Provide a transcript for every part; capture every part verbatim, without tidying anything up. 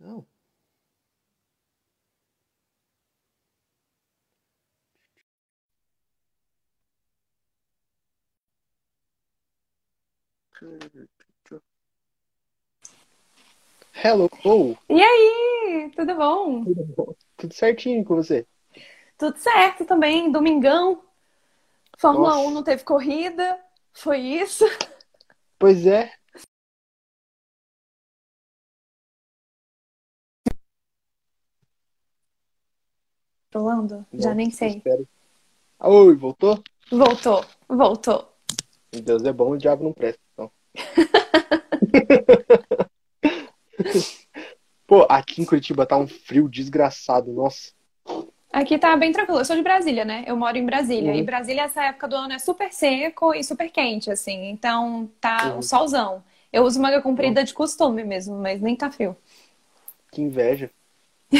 Não. Hello! Oh. E aí? Tudo bom? Tudo bom? Tudo certinho com você? Tudo certo também, domingão. Fórmula Nossa. um não teve corrida, foi isso. Pois é. Rolando? Já nem sei. Oi, voltou? Voltou, voltou. Meu Deus, é bom, o diabo não presta, então. Pô, aqui em Curitiba tá um frio desgraçado, nossa. Aqui tá bem tranquilo. Eu sou de Brasília, né? Eu moro em Brasília. Uhum. E Brasília, essa época do ano, é super seco e super quente, assim. Então tá uhum. um solzão. Eu uso manga comprida uhum. de costume mesmo, mas nem tá frio. Que inveja. E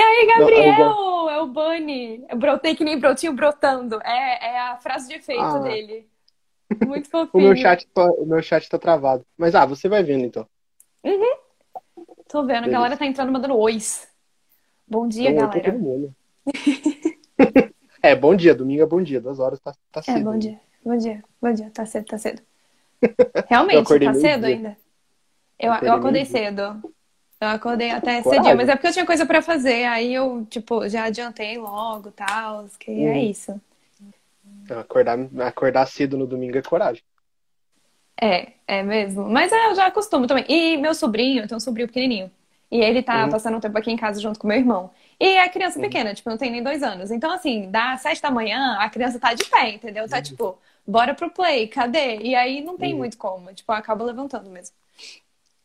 aí, Gabriel? Não, eu... É o Bunny. Eu brotei que nem brotinho brotando. É, é a frase de efeito ah. dele. Muito fofinho. O meu chat tá, o meu chat tá travado. Mas, ah, você vai vendo, então. Uhum. Tô vendo. Beleza. A galera tá entrando mandando ois. Bom dia, então, galera. É, bom dia. Domingo é bom dia. Duas horas tá, tá cedo. É, bom dia. Bom dia. Bom dia. Tá cedo, tá cedo. Realmente, tá cedo ainda? Eu, eu acordei, eu acordei cedo. Eu acordei até cedinho, mas é porque eu tinha coisa pra fazer. Aí eu, tipo, já adiantei logo e tal. Que hum. é isso. Então, acordar, acordar cedo no domingo é coragem. É, é mesmo. Mas é, eu já acostumo também. E meu sobrinho, eu tenho um sobrinho pequenininho. E ele tá hum. passando um tempo aqui em casa junto com meu irmão. E é criança hum. pequena, tipo, não tem nem dois anos. Então, assim, dá sete da manhã, a criança tá de pé, entendeu? Tá, hum. tipo, bora pro play, cadê? E aí não tem hum. muito como. Tipo, acaba levantando mesmo.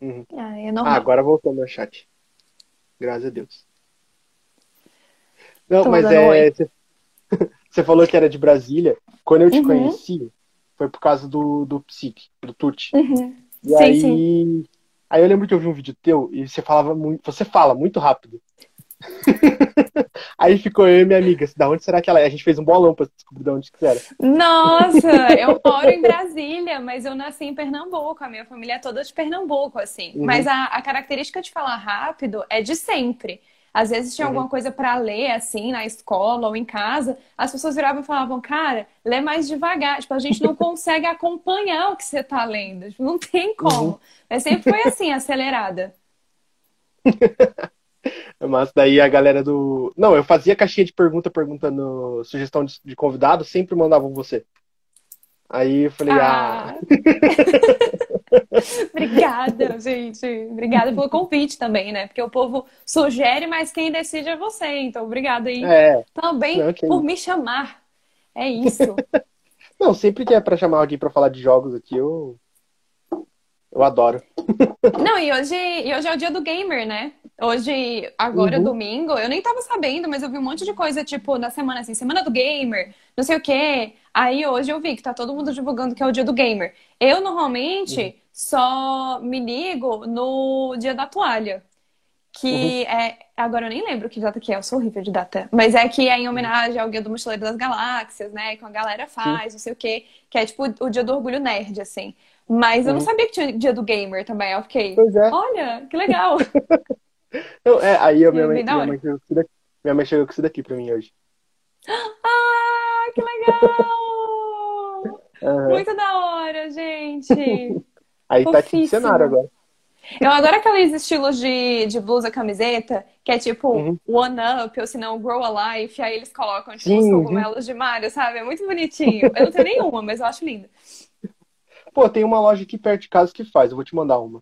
Uhum. Ah, é normal. Ah, agora voltou meu chat. Graças a Deus. Não, tô mas é. Você falou que era de Brasília. Quando eu te uhum. conheci, foi por causa do, do Psique, do Tuti. Uhum. E sim, aí. Sim. Aí eu lembro que eu vi um vídeo teu e você falava muito. Você fala muito rápido. Aí ficou eu e minha amiga, da onde será que ela é? A gente fez um bolão pra descobrir de onde que era. Nossa, eu moro em Brasília, mas eu nasci em Pernambuco, a minha família é toda de Pernambuco, assim. Uhum. Mas a, a característica de falar rápido é de sempre. Às vezes tinha uhum. alguma coisa pra ler, assim, na escola ou em casa, as pessoas viravam e falavam, cara, lê mais devagar. Tipo, a gente não consegue acompanhar o que você tá lendo, tipo, não tem como. Uhum. Mas sempre foi assim, acelerada. Mas daí a galera do... Não, eu fazia caixinha de pergunta, perguntando sugestão de, de convidado, sempre mandavam você. Aí eu falei, ah... ah... Obrigada, gente. Obrigada pelo convite também, né? Porque o povo sugere, mas quem decide é você. Então, obrigada aí é... também Não, quem... por me chamar. É isso. Não, sempre que é pra chamar alguém pra falar de jogos aqui, eu... Eu adoro. Não, e hoje, e hoje é o dia do gamer, né? Hoje, agora, uhum. domingo, eu nem tava sabendo, mas eu vi um monte de coisa, tipo, na semana, assim, semana do gamer, não sei o quê. Aí hoje eu vi que tá todo mundo divulgando que é o dia do gamer. Eu, normalmente, uhum. só me ligo no dia da toalha. Que uhum. é... Agora eu nem lembro que data que é, eu sou horrível de data. Mas é que é em homenagem ao Guia do Mochileiro das Galáxias, né? Que a galera faz, uhum. não sei o quê. Que é, tipo, o dia do orgulho nerd, assim. Mas eu uhum. não sabia que tinha dia do gamer também, eu fiquei, pois é. Olha, que legal. Não, é, aí eu, minha, mãe, minha, mãe chegou com daqui, minha mãe chegou com isso daqui pra mim hoje. Ah, que legal! Uhum. Muito da hora, gente! Aí fofíssimo. Tá aqui no cenário agora. Eu adoro aqueles estilos de, de blusa, camiseta, que é tipo uhum. One Up, ou se não, Grow a Life, aí eles colocam tipo Sim, os cogumelos uhum. de Mario, sabe? É muito bonitinho. Eu não tenho nenhuma, mas eu acho linda. Pô, tem uma loja aqui perto de casa que faz. Eu vou te mandar uma.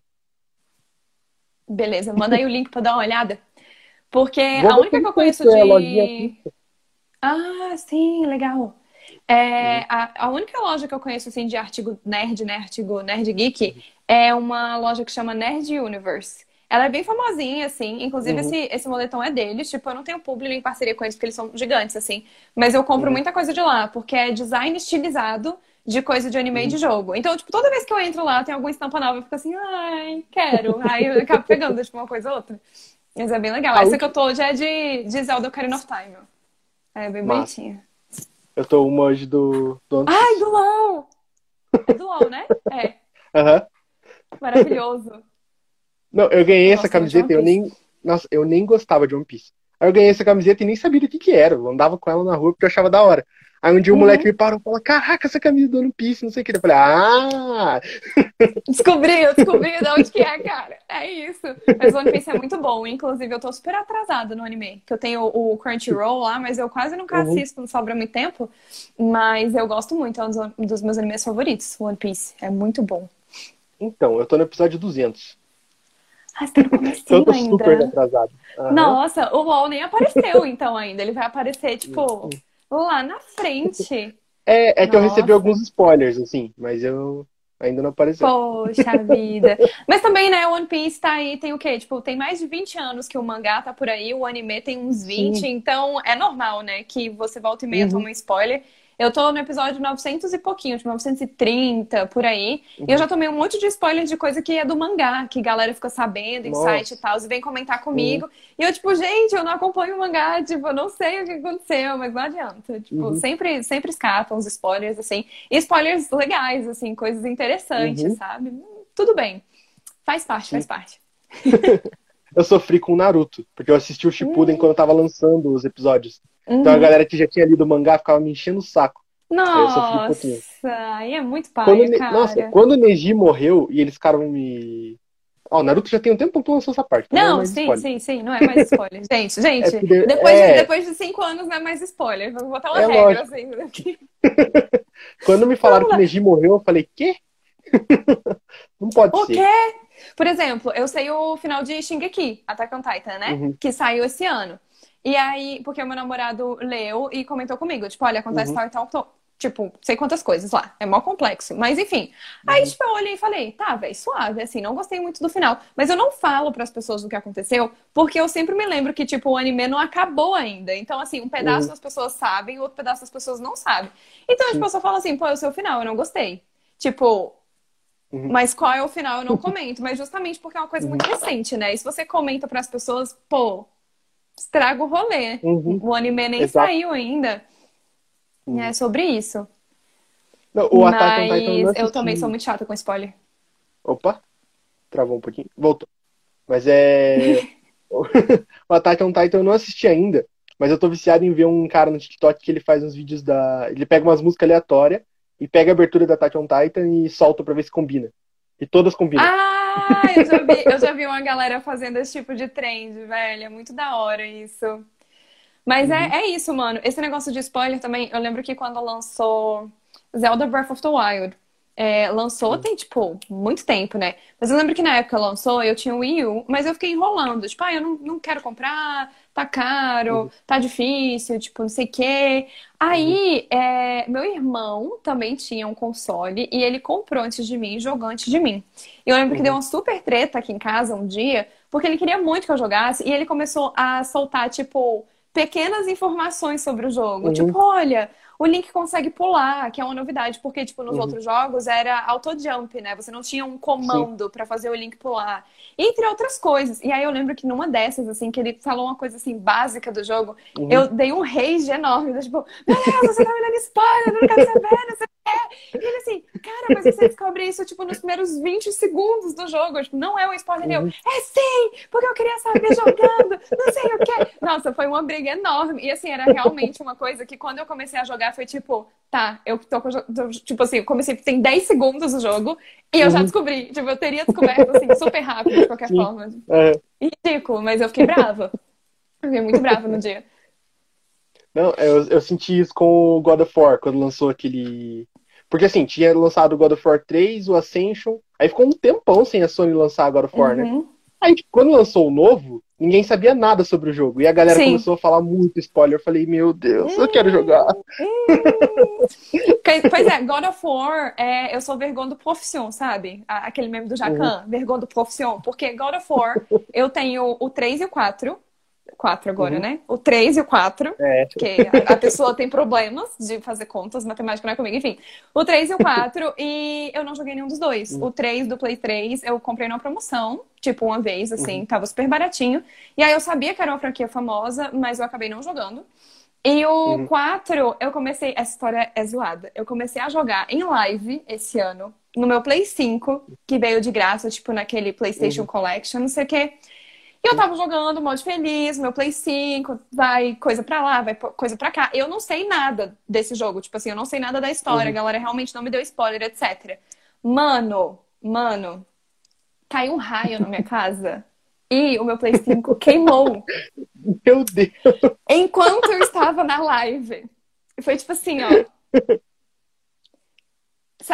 Beleza, manda aí o link pra dar uma olhada. Porque vou a única que eu conheço de... Aqui. Ah, sim, legal. É, sim. A, a única loja que eu conheço, assim, de artigo nerd, nerd, nerd geek, uhum. é uma loja que chama Nerd Universe. Ela é bem famosinha, assim. Inclusive, uhum. esse, esse moletom é deles. Tipo, eu não tenho publi nem parceria com eles, porque eles são gigantes, assim. Mas eu compro uhum. muita coisa de lá, porque é design estilizado... de coisa de anime e de jogo. Então, tipo, toda vez que eu entro lá, tem alguma estampa nova, eu fico assim, ai, quero. Aí eu acabo pegando, tipo, uma coisa ou outra. Mas é bem legal. A Essa última... que eu tô hoje é de, de Zelda Ocarina of Time. É bem Massa. Bonitinha. Eu tô uma hoje do... do Ai, do LOL! É do LOL, né? É. Aham. Uhum. Maravilhoso. Não, eu ganhei Nossa, essa camiseta e eu nem... Nossa, eu nem gostava de One Piece. Aí eu ganhei essa camiseta e nem sabia do que que era. Eu andava com ela na rua porque eu achava da hora. Aí um dia o uhum. moleque me parou e falou, caraca, essa camisa do One Piece, não sei o que. Eu falei, ah! Descobri, eu descobri de onde que é, cara. É isso. Mas o One Piece é muito bom. Inclusive, eu tô super atrasada no anime. Que eu tenho o Crunchyroll lá, mas eu quase nunca uhum. assisto, não sobra muito tempo. Mas eu gosto muito, é um dos, um dos meus animes favoritos, One Piece. É muito bom. Então, eu tô no episódio duzentos. Ah, você tá no comecinho ainda. Eu tô super atrasado. Uhum. Nossa, o LOL nem apareceu, então, ainda. Ele vai aparecer, tipo... lá na frente. É, é que eu recebi alguns spoilers, assim, mas eu ainda não apareceu. Poxa vida. Mas também, né, One Piece tá aí, tem o quê? Tipo, tem mais de vinte anos que o mangá tá por aí, o anime tem uns vinte, Sim. então é normal, né, que você volta e meia uhum. toma um spoiler. Eu tô no episódio novecentos e pouquinho, tipo novecentos e trinta, por aí. Uhum. E eu já tomei um monte de spoiler de coisa que é do mangá, que a galera fica sabendo, em site e tal, e vem comentar comigo. Uhum. E eu, tipo, gente, eu não acompanho o mangá, tipo, eu não sei o que aconteceu, mas não adianta. Tipo, uhum. sempre, sempre escapam os spoilers, assim. E spoilers legais, assim, coisas interessantes, uhum. sabe? Tudo bem. Faz parte, Sim. faz parte. Eu sofri com o Naruto, porque eu assisti o Shippuden uhum. quando eu tava lançando os episódios. Uhum. Então a galera que já tinha lido o mangá ficava me enchendo o saco. Nossa, aí é muito pai, quando, cara. Nossa, quando o Neji morreu e eles ficaram me... Ó, oh, o Naruto já tem um tempo que lançou essa parte. Não, não é sim, spoiler. sim, sim, não é mais spoiler. gente, gente, é de... Depois, é... de, depois de cinco anos não é mais spoiler. Vou botar uma é regra assim. Quando me falaram Fala. que o Neji morreu, eu falei, quê? Não pode o ser. O quê? Por exemplo, eu sei o final de Shingeki, Attack on Titan, né? Uhum. Que saiu esse ano. E aí, porque o meu namorado leu e comentou comigo, tipo, olha, acontece uhum. tal e tal, tal, tipo, sei quantas coisas lá, é mó complexo, mas enfim. Uhum. Aí, tipo, eu olhei e falei, tá, velho, suave, assim, não gostei muito do final. Mas eu não falo pras pessoas do que aconteceu, porque eu sempre me lembro que, tipo, o anime não acabou ainda. Então, assim, um pedaço uhum. das pessoas sabem, outro pedaço das pessoas não sabem. Então, tipo, eu só falo assim, pô, é o seu final, eu não gostei. Tipo... Uhum. Mas qual é o final eu não comento, mas justamente porque é uma coisa muito uhum. recente, né? E se você comenta pras pessoas, pô, estraga o rolê. Uhum. O anime nem Exato. saiu ainda. Uhum. É sobre isso. Não, o Attack on Titan. Mas eu também sou muito chata com spoiler. Opa, travou um pouquinho. Voltou. Mas é... o Attack on Titan eu não assisti ainda, mas eu tô viciado em ver um cara no TikTok que ele faz uns vídeos da... Ele pega umas músicas aleatórias e pega a abertura da Attack on Titan e solta pra ver se combina. E todas combinam. Ah, eu já vi, eu já vi uma galera fazendo esse tipo de trend, velho. É muito da hora isso. Mas uhum. é, é isso, mano. Esse negócio de spoiler também, eu lembro que quando lançou Zelda Breath of the Wild, é, lançou uhum. tem, tipo, muito tempo, né? Mas eu lembro que na época lançou, eu tinha o Wii U, mas eu fiquei enrolando. Tipo, ah, eu não, não quero comprar, tá caro, uhum. tá difícil, tipo, não sei o quê. Aí, uhum. é, meu irmão também tinha um console e ele comprou antes de mim e jogou antes de mim. E eu lembro uhum. que deu uma super treta aqui em casa um dia, porque ele queria muito que eu jogasse e ele começou a soltar, tipo, pequenas informações sobre o jogo. Uhum. Tipo, olha... O Link consegue pular, que é uma novidade, porque, tipo, nos uhum. outros jogos era auto-jump, né? Você não tinha um comando pra fazer o Link pular. Entre outras coisas. E aí eu lembro que numa dessas, assim, que ele falou uma coisa, assim, básica do jogo, uhum. eu dei um rage enorme. Eu, tipo, meu Deus, você tá me dando spoiler, eu não quero saber, não sei o que. E ele assim, cara, mas você descobre isso, tipo, nos primeiros vinte segundos do jogo. Eu, tipo, não é um spoiler meu. Uhum. É sim, porque eu queria saber jogando, não sei o que. Nossa, foi uma briga enorme. E, assim, era realmente uma coisa que quando eu comecei a jogar, foi tipo, tá, eu tô com... Tipo assim, eu comecei, tem dez segundos o jogo e eu uhum. já descobri, tipo, eu teria descoberto assim, super rápido, de qualquer Sim. forma. É. Ridículo, mas eu fiquei brava. Eu fiquei muito brava no dia. Não, eu, eu senti isso com o God of War, quando lançou aquele... Porque assim, tinha lançado o God of War três, o Ascension, aí ficou um tempão sem a Sony lançar God of War, uhum. né? Aí, tipo, quando lançou o novo, ninguém sabia nada sobre o jogo. E a galera Sim. começou a falar muito spoiler. Eu falei, meu Deus, hum, eu quero jogar. Hum. Pois é, God of War, é, eu sou vergonha do profission, sabe? Aquele meme do Jacan, uhum. vergonha do profission. Porque God of War, eu tenho o três e o quatro. quatro agora, uhum. né? O três e o quatro. É. Porque a, a pessoa tem problemas de fazer contas, matemática não é comigo, enfim. O três e o quatro, e eu não joguei nenhum dos dois. Uhum. O três do Play três eu comprei numa promoção, tipo uma vez, assim, uhum. tava super baratinho. E aí eu sabia que era uma franquia famosa, mas eu acabei não jogando. E o uhum. quatro, eu comecei... Essa história é zoada. Eu comecei a jogar em live esse ano, no meu Play cinco, que veio de graça, tipo, naquele PlayStation uhum. Collection, não sei o quê. E eu tava jogando, mod feliz, meu Play cinco, vai coisa pra lá, vai coisa pra cá. Eu não sei nada desse jogo, tipo assim, eu não sei nada da história, uhum. a galera realmente não me deu spoiler, etcétera. Mano, mano, caiu um raio na minha casa. E o meu Play cinco queimou. Meu Deus! Enquanto eu estava na live. Foi tipo assim, ó.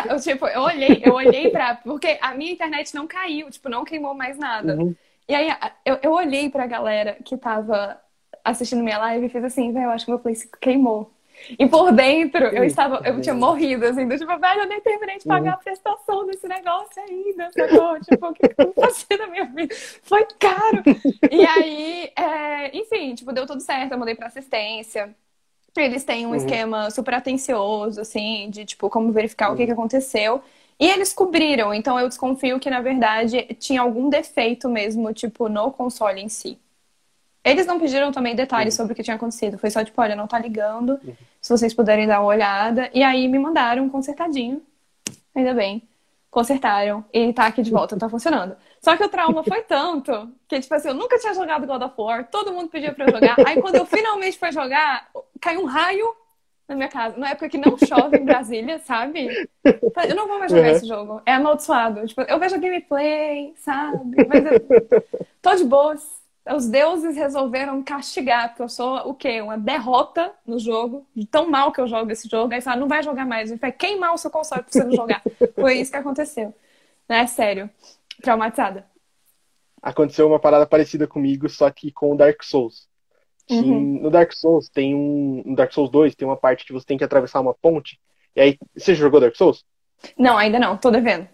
Eu, tipo, eu olhei, eu olhei pra... Porque a minha internet não caiu, tipo, não queimou mais nada. Uhum. E aí, eu, eu olhei pra galera que tava assistindo minha live e fiz assim, velho, eu acho que meu Play cinco queimou. E por dentro, eu estava, eu tinha morrido, assim, do tipo, velho, eu nem terminei de pagar a prestação desse negócio ainda, sacou? Tipo, o que que eu tô fazendo na minha vida? Foi caro! E aí, é, enfim, tipo, deu tudo certo, eu mudei pra assistência. Eles têm um uhum. esquema super atencioso, assim, de, tipo, como verificar uhum. o que que aconteceu. E eles cobriram, então eu desconfio que, na verdade, tinha algum defeito mesmo, tipo, no console em si. Eles não pediram também detalhes uhum. sobre o que tinha acontecido. Foi só tipo, olha, não tá ligando. Uhum. Se vocês puderem dar uma olhada. E aí me mandaram consertadinho. Ainda bem. Consertaram. E tá aqui de volta, tá funcionando. Só que o trauma foi tanto que, tipo assim, eu nunca tinha jogado God of War. Todo mundo pedia pra eu jogar. Aí quando eu finalmente fui jogar, caiu um raio na minha casa. Na época que não chove em Brasília, sabe? Eu não vou mais jogar uhum. esse jogo. É amaldiçoado. Tipo, eu vejo gameplay, sabe? Mas eu tô de boas. Os deuses resolveram castigar, porque eu sou o quê? Uma derrota no jogo, de tão mal que eu jogo esse jogo. Aí fala, não vai jogar mais, vai queimar o seu console pra você não jogar. Foi isso que aconteceu. É sério, traumatizada. Aconteceu uma parada parecida comigo, só que com o Dark Souls. Uhum. No Dark Souls tem um. No Dark Souls dois tem uma parte que você tem que atravessar uma ponte. E aí, você jogou Dark Souls? Não, ainda não, tô devendo.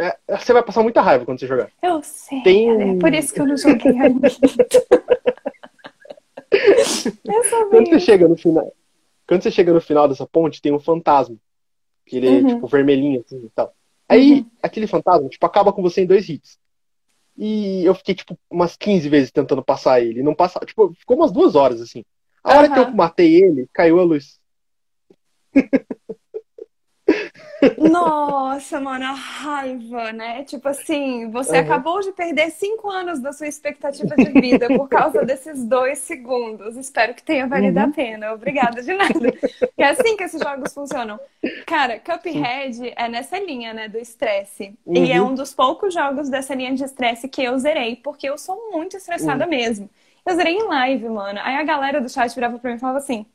É, você vai passar muita raiva quando você jogar. Eu sei, tem... é por isso que eu não joguei ainda. Quando você chega no final, quando você chega no final dessa ponte, tem um fantasma. Que ele uhum. é tipo vermelhinho assim e tal. Aí, uhum. aquele fantasma, tipo, acaba com você em dois hits. E eu fiquei, tipo, umas quinze vezes tentando passar ele. Não passava, tipo, ficou umas duas horas assim. A hora uhum. que eu matei ele, caiu a luz. Nossa, mano, a raiva, né? Tipo assim, você uhum. acabou de perder cinco anos da sua expectativa de vida por causa desses dois segundos. Espero que tenha valido uhum. a pena. Obrigada de nada. É assim que esses jogos funcionam. Cara, Cuphead é nessa linha, né, do estresse. Uhum. E é um dos poucos jogos dessa linha de estresse que eu zerei, porque eu sou muito estressada uhum. mesmo. Eu zerei em live, mano. Aí a galera do chat virava pra mim e falava assim...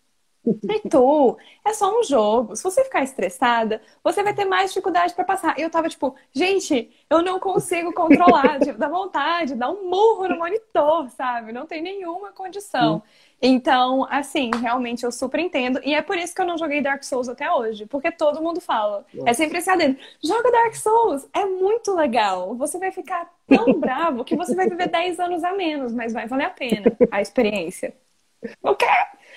E tu, é só um jogo. Se você ficar estressada, você vai ter mais dificuldade pra passar. E eu tava tipo, gente, eu não consigo controlar. Tipo, dá vontade, dá um murro no monitor, sabe? Não tem nenhuma condição. Então, assim, realmente eu super entendo. E é por isso que eu não joguei Dark Souls até hoje. Porque todo mundo fala. É sempre esse adendo. Joga Dark Souls, é muito legal. Você vai ficar tão bravo que você vai viver dez anos a menos. Mas vai valer a pena a experiência. O quê?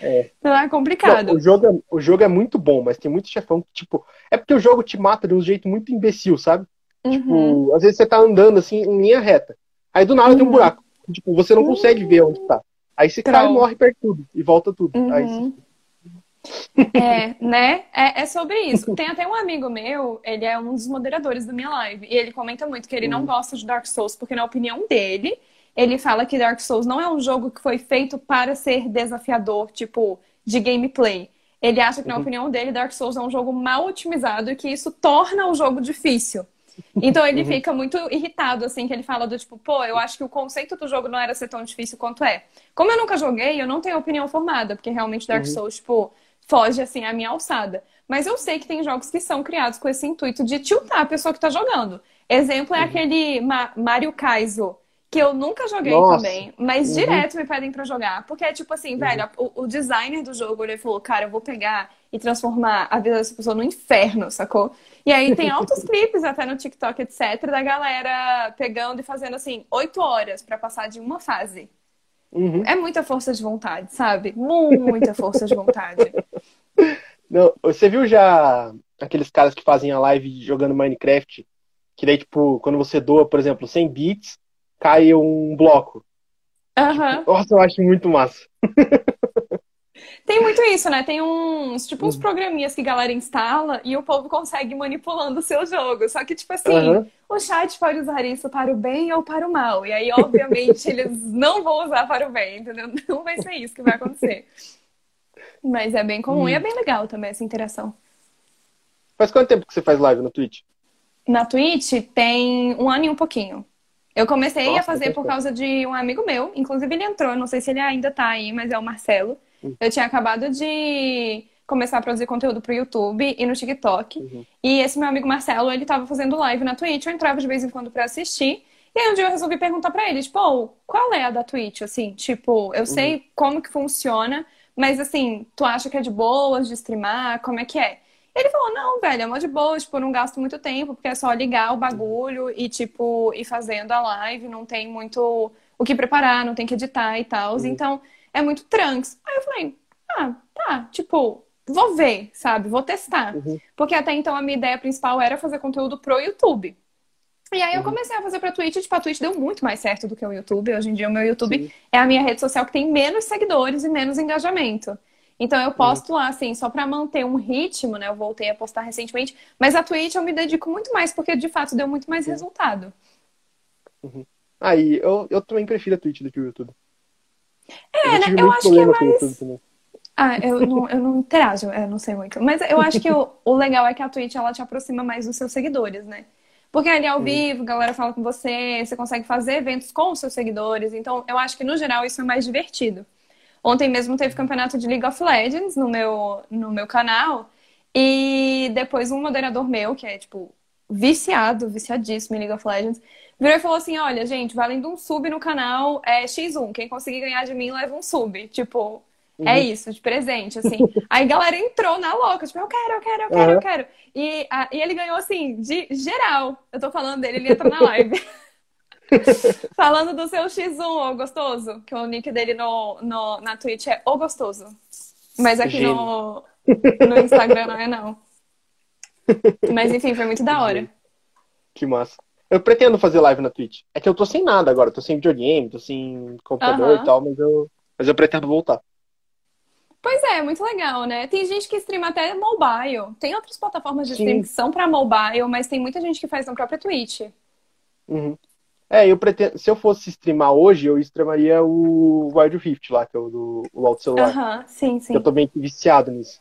É. Não é complicado. Não, o, jogo é, o jogo é muito bom, mas tem muito chefão que, tipo, é porque o jogo te mata de um jeito muito imbecil, sabe? Uhum. Tipo, às vezes você tá andando assim em linha reta. Aí do nada uhum. tem um buraco. Tipo, você não consegue uhum. ver onde tá. Aí você Trau. cai e morre e perde tudo. E volta tudo. Uhum. Aí você... É, né? É, é sobre isso. Tem até um amigo meu, ele é um dos moderadores da minha live. E ele comenta muito que ele uhum. não gosta de Dark Souls, porque na opinião dele... Ele fala que Dark Souls não é um jogo que foi feito para ser desafiador, tipo, de gameplay. Ele acha que, na uhum. opinião dele, Dark Souls é um jogo mal otimizado e que isso torna o jogo difícil. Então ele uhum. fica muito irritado, assim, que ele fala do tipo, pô, eu acho que o conceito do jogo não era ser tão difícil quanto é. Como eu nunca joguei, eu não tenho opinião formada, porque realmente Dark uhum. Souls, tipo, foge, assim, à minha alçada. Mas eu sei que tem jogos que são criados com esse intuito de tiltar a pessoa que tá jogando. Exemplo é uhum. aquele Ma- Mario Kaizo, que eu nunca joguei Nossa. também, mas uhum. direto me pedem pra jogar. Porque é tipo assim, uhum. velho, o, o designer do jogo, ele falou, cara, eu vou pegar e transformar a vida dessa pessoa no inferno, sacou? E aí tem altos clipes até no TikTok, etcétera, da galera pegando e fazendo assim, oito horas pra passar de uma fase. Uhum. É muita força de vontade, sabe? Muita força de vontade. Não, você viu já aqueles caras que fazem a live jogando Minecraft? Que daí, tipo, quando você doa, por exemplo, cem bits, cai um bloco. Uhum. Tipo, nossa, eu acho muito massa. Tem muito isso, né? Tem uns, tipo, uns programinhas que a galera instala e o povo consegue manipulando o seu jogo. Só que, tipo assim, uhum. o chat pode usar isso para o bem ou para o mal. E aí, obviamente, eles não vão usar para o bem, entendeu? Não vai ser isso que vai acontecer. Mas é bem comum hum. e é bem legal também essa interação. Faz quanto tempo que você faz live na Twitch? Na Twitch tem um ano e um pouquinho. Eu comecei Nossa, a fazer por causa de um amigo meu. Inclusive, ele entrou, não sei se ele ainda tá aí, mas é o Marcelo. Eu tinha acabado de começar a produzir conteúdo pro YouTube e no TikTok. Uhum. E esse meu amigo Marcelo, ele tava fazendo live na Twitch. Eu entrava de vez em quando pra assistir. E aí um dia eu resolvi perguntar pra ele, tipo, oh, qual é a da Twitch? Assim, tipo, eu sei uhum. como que funciona, mas assim, tu acha que é de boas de streamar? Como é que é? Ele falou, não, velho, é mó de boa, tipo, eu não gasto muito tempo, porque é só ligar o bagulho e, tipo, ir fazendo a live. Não tem muito o que preparar, não tem que editar e tal. Uhum. Então... é muito trunks. Aí eu falei, ah, tá, tipo, vou ver, sabe? Vou testar. Uhum. Porque até então a minha ideia principal era fazer conteúdo pro YouTube. E aí uhum. eu comecei a fazer pra Twitch. Tipo, a Twitch deu muito mais certo do que o YouTube. Hoje em dia o meu YouTube Sim. é a minha rede social que tem menos seguidores e menos engajamento. Então eu posto uhum. lá, assim, só pra manter um ritmo, né? Eu voltei a postar recentemente. Mas a Twitch eu me dedico muito mais, porque de fato deu muito mais uhum. resultado. Uhum. Aí, eu, eu também prefiro a Twitch do que o YouTube. É, né? Eu acho que é mais... Ah, eu não, eu não interajo, eu não sei muito. Mas eu acho que o, o legal é que a Twitch, ela te aproxima mais dos seus seguidores, né? Porque ali ao vivo, a galera fala com você, você consegue fazer eventos com os seus seguidores. Então, eu acho que, no geral, isso é mais divertido. Ontem mesmo teve campeonato de League of Legends no meu, no meu canal. E depois um moderador meu, que é, tipo, viciado, viciadíssimo em League of Legends... virou e falou assim, olha, gente, valendo um sub no canal é xis um. Quem conseguir ganhar de mim, leva um sub. Tipo, uhum. é isso, de presente, assim. Aí a galera entrou na louca, tipo, eu quero, eu quero, eu quero, uhum. eu quero. E, a, e ele ganhou, assim, de geral. Eu tô falando dele, ele entra na live. Falando do seu xis um, ô gostoso. Que o nick dele no, no, na Twitch é ô gostoso. Mas aqui no, no Instagram não é, não. Mas, enfim, foi muito da hora. Que massa. Eu pretendo fazer live na Twitch. É que eu tô sem nada agora, tô sem videogame, tô sem computador uhum. e tal, mas eu, mas eu pretendo voltar. Pois é, muito legal, né? Tem gente que streama até mobile. Tem outras plataformas de Sim. stream que são pra mobile, mas tem muita gente que faz na própria Twitch. Uhum. É, eu pretendo... se eu fosse streamar hoje, eu streamaria o Wild Rift lá, que é o do o LoL do celular. Aham, uhum. sim, sim. Eu tô bem viciado nisso.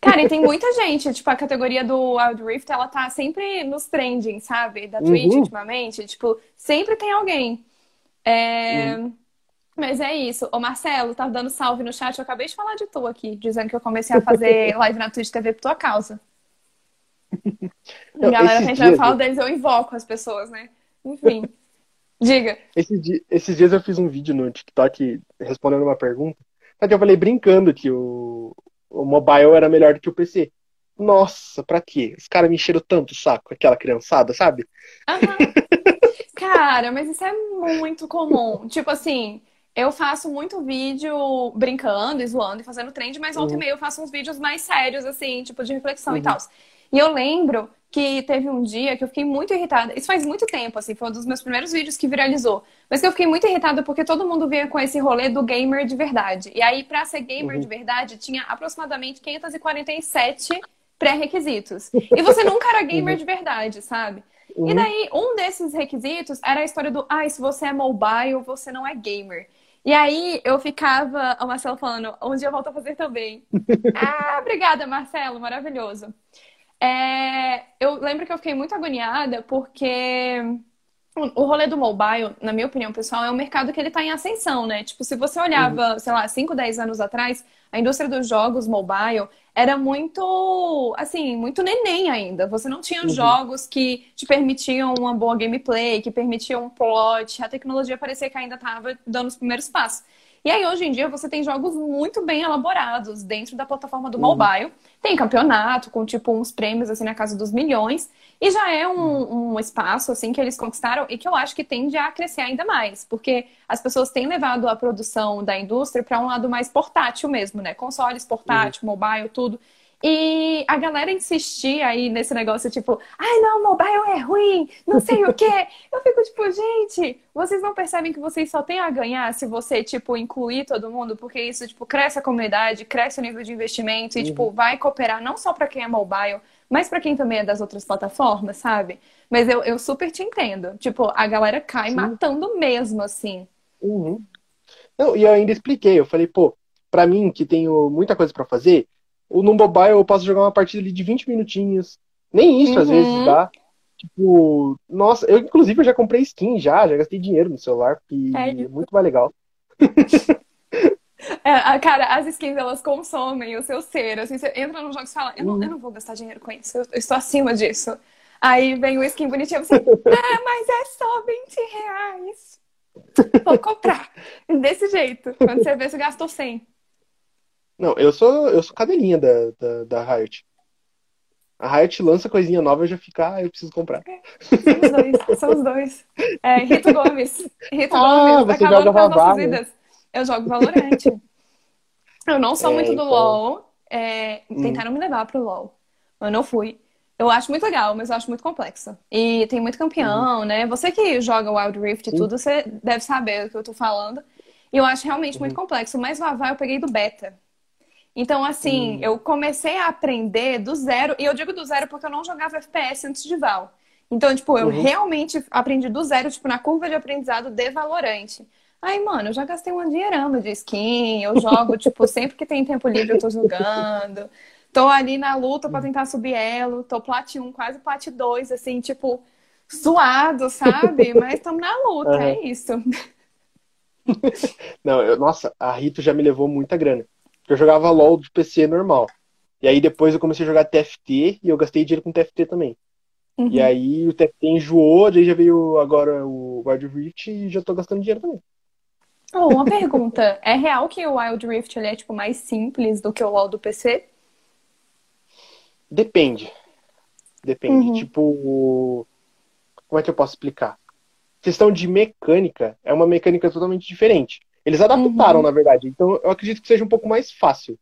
Cara, e tem muita gente, tipo, a categoria do Wild Rift, ela tá sempre nos trending, sabe? Da Twitch, uhum. ultimamente, tipo, sempre tem alguém. É... Uhum. Mas é isso. Ô, Marcelo, tá dando salve no chat, eu acabei de falar de tu aqui, dizendo que eu comecei a fazer live na Twitch T V por tua causa. Não, galera, a gente já fala deles, eu invoco as pessoas, né? Enfim, diga. Esse dia, esses dias eu fiz um vídeo no TikTok respondendo uma pergunta, eu falei brincando que o... o mobile era melhor do que o P C. Nossa, pra quê? Os caras me encheram tanto o saco, aquela criançada, sabe? Uhum. Cara, mas isso é muito comum. Tipo assim, eu faço muito vídeo brincando, zoando e fazendo trend, mas uhum. volta e meia eu faço uns vídeos mais sérios, assim, tipo de reflexão uhum. e tal. E eu lembro que teve um dia que eu fiquei muito irritada. Isso faz muito tempo, assim, foi um dos meus primeiros vídeos que viralizou. Mas que eu fiquei muito irritada porque todo mundo vinha com esse rolê do gamer de verdade. E aí, pra ser gamer uhum. de verdade, tinha aproximadamente quinhentos e quarenta e sete pré-requisitos. E você nunca era gamer uhum. de verdade, sabe? Uhum. E daí, um desses requisitos era a história do ah, se você é mobile, você não é gamer. E aí, eu ficava, o Marcelo falando, um dia eu volto a fazer também. Ah, obrigada, Marcelo, maravilhoso. É, eu lembro que eu fiquei muito agoniada porque o rolê do mobile, na minha opinião pessoal, é um mercado que ele tá em ascensão, né? Tipo, se você olhava, uhum. sei lá, cinco, dez anos atrás, a indústria dos jogos mobile era muito, assim, muito neném ainda. Você não tinha, uhum, jogos que te permitiam uma boa gameplay, que permitiam um plot. A tecnologia parecia que ainda estava dando os primeiros passos. E aí, hoje em dia, você tem jogos muito bem elaborados dentro da plataforma do, uhum, mobile. Tem campeonato com, tipo, uns prêmios, assim, na casa dos milhões. E já é um, um espaço, assim, que eles conquistaram e que eu acho que tende a crescer ainda mais. Porque as pessoas têm levado a produção da indústria para um lado mais portátil mesmo, né? Consoles, portátil, uhum, mobile, tudo. E a galera insistir aí nesse negócio, tipo, ai, não, mobile é ruim, não sei o quê. Eu fico, tipo, gente, vocês não percebem que vocês só têm a ganhar se você, tipo, incluir todo mundo? Porque isso, tipo, cresce a comunidade, cresce o nível de investimento e, uhum, tipo, vai cooperar não só pra quem é mobile, mas pra quem também é das outras plataformas, sabe? Mas eu, eu super te entendo. Tipo, a galera cai, sim, matando mesmo, assim. Uhum. Não, e eu ainda expliquei, eu falei, pô, pra mim, que tenho muita coisa pra fazer... No mobile eu posso jogar uma partida ali de vinte minutinhos. Nem isso, uhum, às vezes dá. Tipo, nossa, eu inclusive eu já comprei skin já, já gastei dinheiro no celular, porque é, é muito mais legal. É, cara, as skins, elas consomem o seu ser. Assim, você entra nos jogos e fala, eu não, eu não vou gastar dinheiro com isso, eu estou acima disso. Aí vem o skin bonitinho e você, ah, mas é só vinte reais. Vou comprar. Desse jeito. Quando você vê, você gastou cem. Não, eu sou, eu sou cadelinha da, da, da Riot. A Riot lança coisinha nova e eu já fico, ah, eu preciso comprar. É, são os dois, são os dois. É, Rito Gomes. Rito ah, Gomes, você acabando joga com as nossas vidas. Eu jogo Valorant. Eu não sou é, muito do então... LoL. É, tentaram hum. me levar pro LoL. Eu não fui. Eu acho muito legal, mas eu acho muito complexo. E tem muito campeão, hum. né? Você que joga Wild Rift e hum. tudo, você deve saber o que eu tô falando. E eu acho realmente hum. muito complexo. Mas o Avá eu peguei do beta. Então, assim, hum. eu comecei a aprender do zero. E eu digo do zero porque eu não jogava F P S antes de Val. Então, tipo, eu uhum. realmente aprendi do zero, tipo, na curva de aprendizado de Valorant. Aí, mano, eu já gastei uma dinheirama de skin. Eu jogo, tipo, sempre que tem tempo livre eu tô jogando. Tô ali na luta pra tentar subir elo. Tô Plat um, quase Plat dois, assim, tipo, suado, sabe? Mas estamos na luta, uhum. é isso. Não, eu, nossa, a Rito já me levou muita grana. Eu jogava LoL de P C normal. E aí depois eu comecei a jogar T F T e eu gastei dinheiro com T F T também. Uhum. E aí o T F T enjoou, daí já veio agora o Wild Rift e já tô gastando dinheiro também. Oh, uma pergunta. É real que o Wild Rift ele é tipo mais simples do que o LoL do P C? Depende. Depende. Uhum. Tipo, como é que eu posso explicar? Questão de mecânica, é uma mecânica totalmente diferente. Eles adaptaram, uhum. na verdade. Então, eu acredito que seja um pouco mais fácil.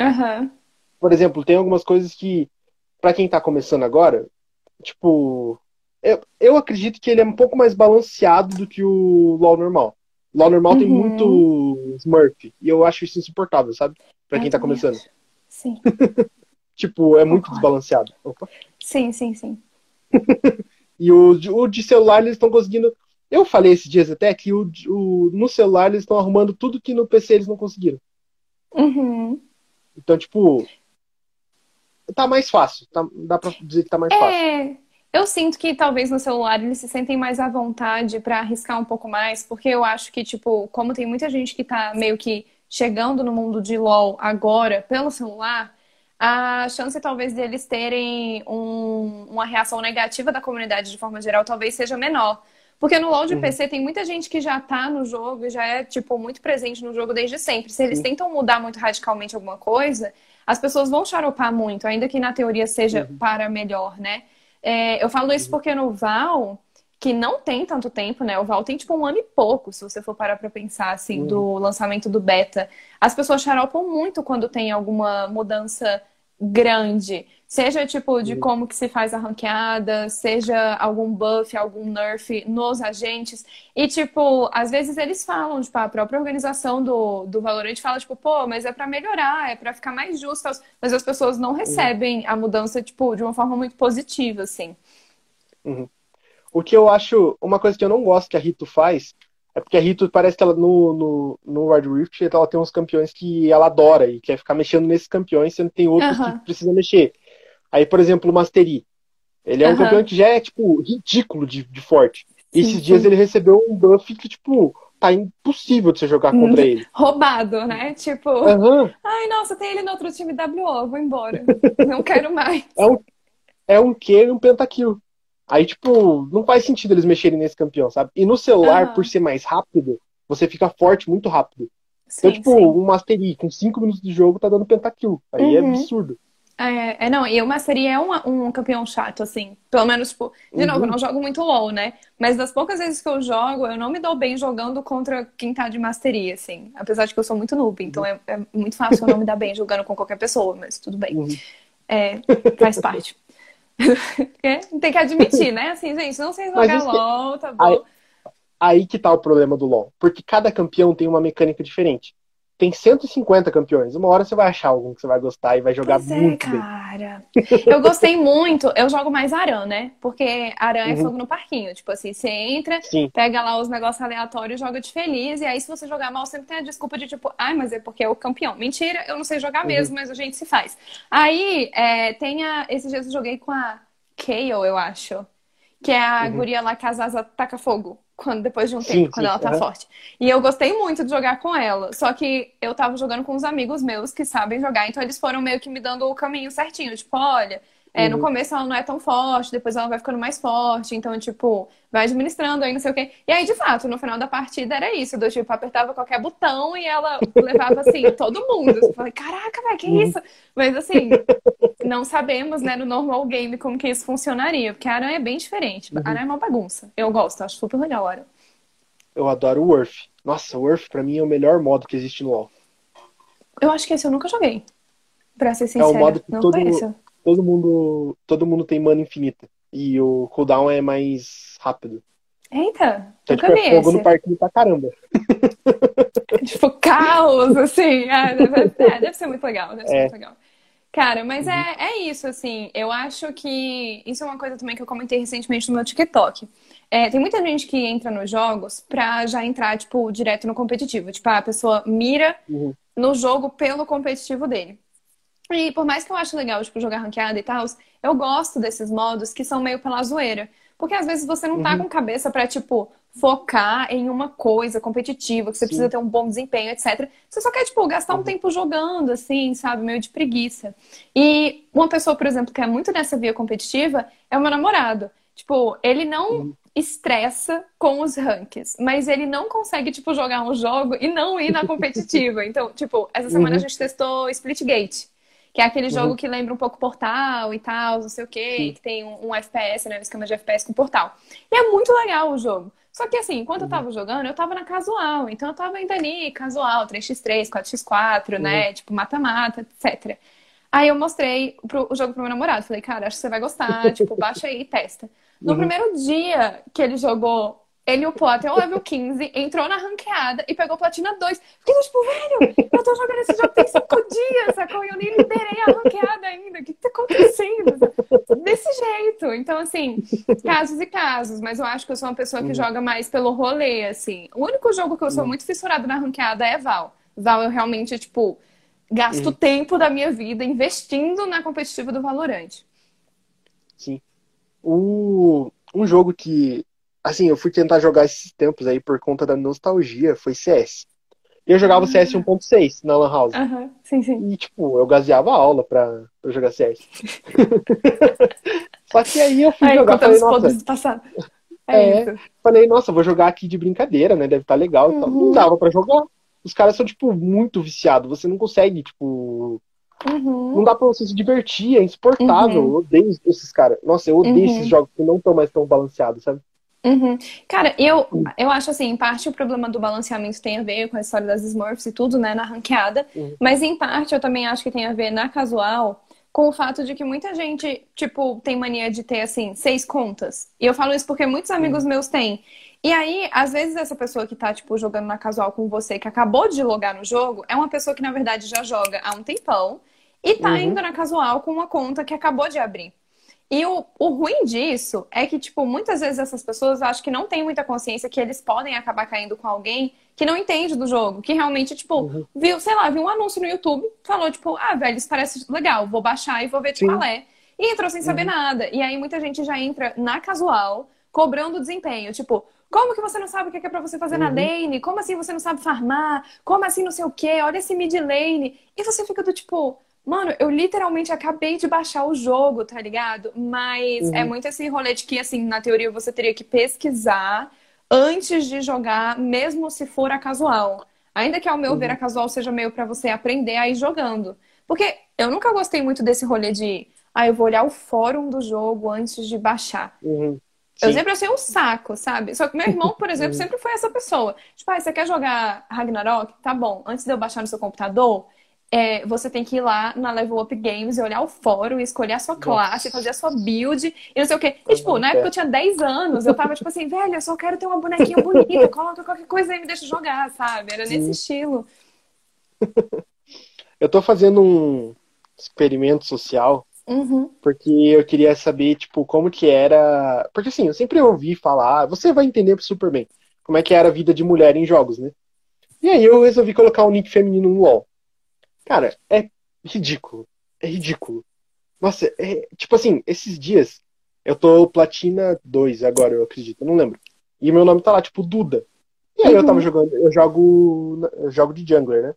Uhum. Por exemplo, tem algumas coisas que, pra quem tá começando agora, tipo... Eu, eu acredito que ele é um pouco mais balanceado do que o LoL normal. O LoL normal uhum. tem muito Smurf. E eu acho isso insuportável, sabe? Pra quem tá começando. Sim. Tipo, é muito Concordo. desbalanceado. Opa. Sim, sim, sim. E o, o de celular, eles estão conseguindo... Eu falei esses dias até que o, o, no celular eles estão arrumando tudo que no P C eles não conseguiram. Uhum. Então, tipo, tá mais fácil. Tá, dá pra dizer que tá mais é, fácil. Eu sinto que talvez no celular eles se sentem mais à vontade pra arriscar um pouco mais, porque eu acho que, tipo, como tem muita gente que tá meio que chegando no mundo de LoL agora pelo celular, a chance talvez deles terem um, uma reação negativa da comunidade de forma geral talvez seja menor. Porque no LoL de uhum. P C tem muita gente que já tá no jogo e já é, tipo, muito presente no jogo desde sempre. Se eles uhum. tentam mudar muito radicalmente alguma coisa, as pessoas vão xaropar muito, ainda que na teoria seja uhum. para melhor, né? É, eu falo isso uhum. porque no Val, que não tem tanto tempo, né? O Val tem, tipo, um ano e pouco, se você for parar pra pensar, assim, uhum. do lançamento do beta. As pessoas xaropam muito quando tem alguma mudança grande. Seja, tipo, de como que se faz a ranqueada, seja algum buff, algum nerf nos agentes. E, tipo, às vezes eles falam, tipo, a própria organização do, do Valorant fala, tipo, pô, mas é pra melhorar, é pra ficar mais justo. Mas as pessoas não recebem a mudança, tipo, de uma forma muito positiva, assim. Uhum. O que eu acho, uma coisa que eu não gosto que a Rito faz, é porque a Rito parece que ela, no, no, no Wild Rift, ela tem uns campeões que ela adora e quer ficar mexendo nesses campeões, sendo que tem outros uhum. que precisam mexer. Aí, por exemplo, o Mastery. Ele é uhum. um campeão que já é, tipo, ridículo de, de forte. Sim, esses dias sim. ele recebeu um buff que, tipo, tá impossível de você jogar contra ele. Roubado, né? Tipo, uhum. ai, nossa, tem ele no outro time, dáblio ó, vou embora. Não quero mais. É um, é um Q e um pentakill. Aí, tipo, não faz sentido eles mexerem nesse campeão, sabe? E no celular, uhum. por ser mais rápido, você fica forte muito rápido. Sim, então, tipo, sim. um Mastery com cinco minutos de jogo tá dando pentakill. Aí uhum. é absurdo. É, é, não, e o Mastery é um, um campeão chato, assim. Pelo menos, tipo, de uhum. novo, eu não jogo muito LOL, né? Mas das poucas vezes que eu jogo, eu não me dou bem jogando contra quem tá de Mastery, assim. Apesar de que eu sou muito noob, então uhum. é, é muito fácil eu não me dar bem jogando com qualquer pessoa, mas tudo bem. Uhum. É, faz parte. é, tem que admitir, né? Assim, gente, não sei jogar LOL, que... tá bom. Aí, aí que tá o problema do LOL. Porque cada campeão tem uma mecânica diferente. Tem cento e cinquenta campeões. Uma hora você vai achar algum que você vai gostar e vai jogar pois muito é, bem. Cara. Eu gostei muito. Eu jogo mais Aran, né? Porque Aran uhum. é fogo no parquinho. Tipo assim, você entra, Sim. pega lá os negócios aleatórios, joga de feliz. E aí, se você jogar mal, sempre tem a desculpa de tipo, ai, mas é porque é o campeão. Mentira, eu não sei jogar uhum. mesmo, mas a gente se faz. Aí, é, tem a... Esses dias eu joguei com a Kayle, eu acho. Que é a uhum. guria lá que as asas taca fogo. Quando, depois de um sim, tempo, sim, quando ela tá uhum. forte. E eu gostei muito de jogar com ela. Só que eu tava jogando com uns amigos meus que sabem jogar. Então eles foram meio que me dando o caminho certinho. Tipo, olha, é, uhum. no começo ela não é tão forte. Depois ela vai ficando mais forte. Então, tipo, vai administrando aí, não sei o quê. E aí, de fato, no final da partida era isso. Do tipo, apertava qualquer botão e ela levava, assim, todo mundo. Eu falei, caraca, velho, que uhum. isso? Mas, assim, não sabemos, né, no normal game como que isso funcionaria. Porque a Aran é bem diferente. Uhum. A Aran é uma bagunça. Eu gosto, acho super legal. Eu adoro o Earth. Nossa, o Earth pra mim é o melhor modo que existe no LoL. Eu acho que esse eu nunca joguei. Pra ser sincero, é um modo que não todo, todo mundo, todo mundo tem mana infinita. E o cooldown é mais rápido. Eita, então, nunca tipo, vi é fogo esse. No parquinho pra caramba. Tipo, caos, assim. Ah, deve, é, deve ser muito legal, deve é. ser muito legal. Cara, mas uhum. é, é isso, assim. Eu acho que... Isso é uma coisa também que eu comentei recentemente no meu TikTok. É, tem muita gente que entra nos jogos pra já entrar, tipo, direto no competitivo. Tipo, a pessoa mira uhum. no jogo pelo competitivo dele. E por mais que eu ache legal, tipo, jogar ranqueada e tal, eu gosto desses modos que são meio pela zoeira. Porque às vezes você não tá uhum. com cabeça pra, tipo, focar em uma coisa competitiva, que você Sim. precisa ter um bom desempenho, etcétera. Você só quer, tipo, gastar um uhum. tempo jogando, assim, sabe? Meio de preguiça. E uma pessoa, por exemplo, que é muito nessa via competitiva é o meu namorado. Tipo, ele não... Uhum. estressa com os ranks, mas ele não consegue, tipo, jogar um jogo e não ir na competitiva. Então, tipo, essa semana uhum. a gente testou Splitgate, que é aquele uhum. jogo que lembra um pouco Portal e tal, não sei o quê, Sim. que tem um, um F P S, né, um esquema de F P S com Portal. E é muito legal o jogo. Só que, assim, enquanto uhum. eu tava jogando, eu tava na casual. Então, eu tava ainda ali, casual, três contra três, quatro contra quatro, uhum. né, tipo, mata-mata, etcétera. Aí eu mostrei pro, o jogo pro meu namorado. Falei, cara, acho que você vai gostar, tipo, baixa aí e testa. No uhum. primeiro dia que ele jogou, ele upou até o level quinze, entrou na ranqueada e pegou platina dois. Fiquei tipo, velho, eu tô jogando esse jogo tem cinco dias, sacou? E eu nem liderei a ranqueada ainda. O que tá acontecendo? Desse jeito. Então, assim, casos e casos. Mas eu acho que eu sou uma pessoa que uhum. joga mais pelo rolê, assim. O único jogo que eu sou uhum. muito fissurada na ranqueada é Val. Val, eu realmente, tipo, gasto uhum. tempo da minha vida investindo na competitiva do Valorant. Sim. O, um jogo que, assim, eu fui tentar jogar esses tempos aí por conta da nostalgia, foi C S. Eu jogava uhum. C S um ponto seis na Lan House. Uhum. Sim, sim. E, tipo, eu gaseava a aula pra, pra jogar C S. Só que aí eu fui aí, jogar, falei, nossa... Passado. É, é falei, nossa, vou jogar aqui de brincadeira, né? Deve estar legal. Uhum. Então, não dava pra jogar. Os caras são, tipo, muito viciados. Você não consegue, tipo... Uhum. Não dá pra você se divertir, é insuportável. Uhum. Eu odeio esses caras. Nossa, eu odeio uhum. esses jogos que não estão mais tão balanceados, sabe? Uhum. Cara, eu, eu acho assim, em parte o problema do balanceamento tem a ver com a história das Smurfs e tudo, né? Na ranqueada. Uhum. Mas em parte eu também acho que tem a ver na casual com o fato de que muita gente, tipo, tem mania de ter, assim, seis contas. E eu falo isso porque muitos amigos uhum. meus têm. E aí, às vezes, essa pessoa que tá, tipo, jogando na casual com você, que acabou de logar no jogo, é uma pessoa que, na verdade, já joga há um tempão e tá uhum. indo na casual com uma conta que acabou de abrir. E o, o ruim disso é que, tipo, muitas vezes essas pessoas acham que não tem muita consciência que eles podem acabar caindo com alguém que não entende do jogo, que realmente, tipo, uhum. viu, sei lá, viu um anúncio no YouTube, falou, tipo, ah, velho, isso parece legal, vou baixar e vou ver de qual é. E entrou sem uhum. saber nada. E aí, muita gente já entra na casual cobrando desempenho, tipo... Como que você não sabe o que é pra você fazer uhum. na lane? Como assim você não sabe farmar? Como assim não sei o quê? Olha esse mid lane. E você fica do tipo... Mano, eu literalmente acabei de baixar o jogo, tá ligado? Mas uhum. é muito esse rolê de que, assim, na teoria você teria que pesquisar antes de jogar, mesmo se for a casual. Ainda que, ao meu uhum. ver, a casual seja meio pra você aprender a ir jogando. Porque eu nunca gostei muito desse rolê de... Ah, eu vou olhar o fórum do jogo antes de baixar. Uhum. Eu sempre achei um saco, sabe? Só que meu irmão, por exemplo, sempre foi essa pessoa. Tipo, ah, você quer jogar Ragnarok? Tá bom. Antes de eu baixar no seu computador... É, você tem que ir lá na Level Up Games e olhar o fórum, escolher a sua classe, fazer a sua build e não sei o quê. E tipo, na época eu tinha dez anos, eu tava tipo assim, velho, eu só quero ter uma bonequinha bonita, coloca qualquer coisa aí e me deixa jogar, sabe? Era nesse Sim. estilo. Eu tô fazendo um experimento social uhum. porque eu queria saber, tipo, como que era... Porque assim, eu sempre ouvi falar, você vai entender super bem como é que era a vida de mulher em jogos, né? E aí eu resolvi colocar um nick feminino no LoL. Cara, é ridículo. É ridículo. Nossa, é, tipo assim, esses dias eu tô platina dois agora, eu acredito, eu não lembro. E meu nome tá lá, tipo, Duda. E aí uhum. eu tava jogando, eu jogo eu jogo de jungler, né?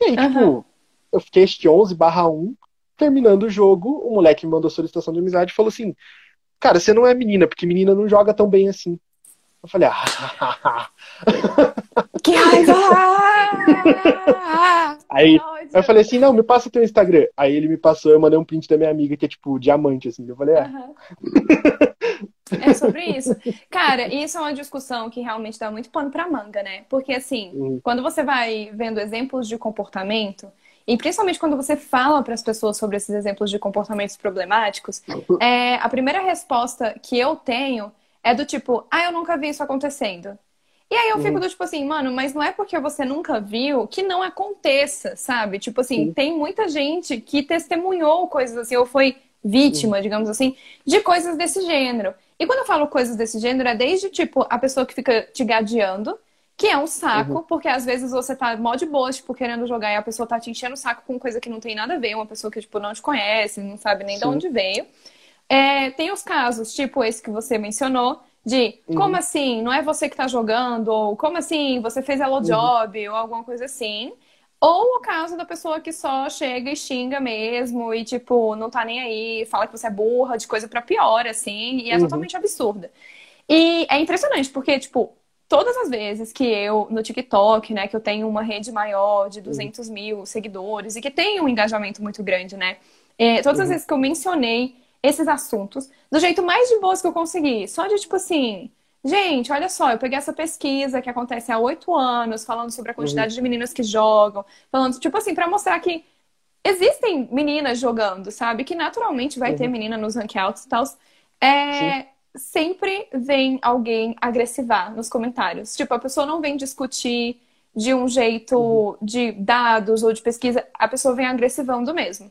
E aí, tipo, uhum. eu fiquei este onze barra um, terminando o jogo, o moleque me mandou solicitação de amizade e falou assim, cara, você não é menina, porque menina não joga tão bem assim. Eu falei, ah... Que raiva! Aí eu falei assim, não, me passa teu Instagram. Aí ele me passou, eu mandei um print da minha amiga, que é tipo diamante, assim. Eu falei, ah. Uhum. É sobre isso. Cara, isso é uma discussão que realmente dá muito pano pra manga, né? Porque assim, uhum. quando você vai vendo exemplos de comportamento... E principalmente quando você fala para as pessoas sobre esses exemplos de comportamentos problemáticos, é, a primeira resposta que eu tenho... É do tipo, ah, eu nunca vi isso acontecendo. E aí eu fico uhum. do tipo assim, mano, mas não é porque você nunca viu que não aconteça, sabe? Tipo assim, uhum. tem muita gente que testemunhou coisas assim, ou foi vítima, uhum. digamos assim, de coisas desse gênero. E quando eu falo coisas desse gênero, é desde tipo a pessoa que fica te gadeando, que é um saco, uhum. porque às vezes você tá mó de boa, tipo, querendo jogar e a pessoa tá te enchendo o saco com coisa que não tem nada a ver, uma pessoa que, tipo, não te conhece, não sabe nem Sim. de onde veio. É, tem os casos, tipo esse que você mencionou, de uhum. como assim, não é você que tá jogando, ou como assim, você fez hello job, uhum. ou alguma coisa assim. Ou o caso da pessoa que só chega e xinga mesmo, e tipo, não tá nem aí, fala que você é burra, de coisa pra pior, assim, e é uhum. totalmente absurda. E é impressionante, porque, tipo, todas as vezes que eu, no TikTok, né, que eu tenho uma rede maior de duzentos uhum. mil seguidores, e que tem um engajamento muito grande, né, é, todas uhum. as vezes que eu mencionei esses assuntos, do jeito mais de boas que eu consegui. Só de tipo assim, gente, olha só, eu peguei essa pesquisa que acontece há oito anos, falando sobre a quantidade uhum. de meninas que jogam, falando, tipo assim, pra mostrar que existem meninas jogando, sabe? Que naturalmente vai uhum. ter menina nos rankouts e tal. É, sempre vem alguém agressivar nos comentários. Tipo, a pessoa não vem discutir de um jeito uhum. de dados ou de pesquisa, a pessoa vem agressivando mesmo.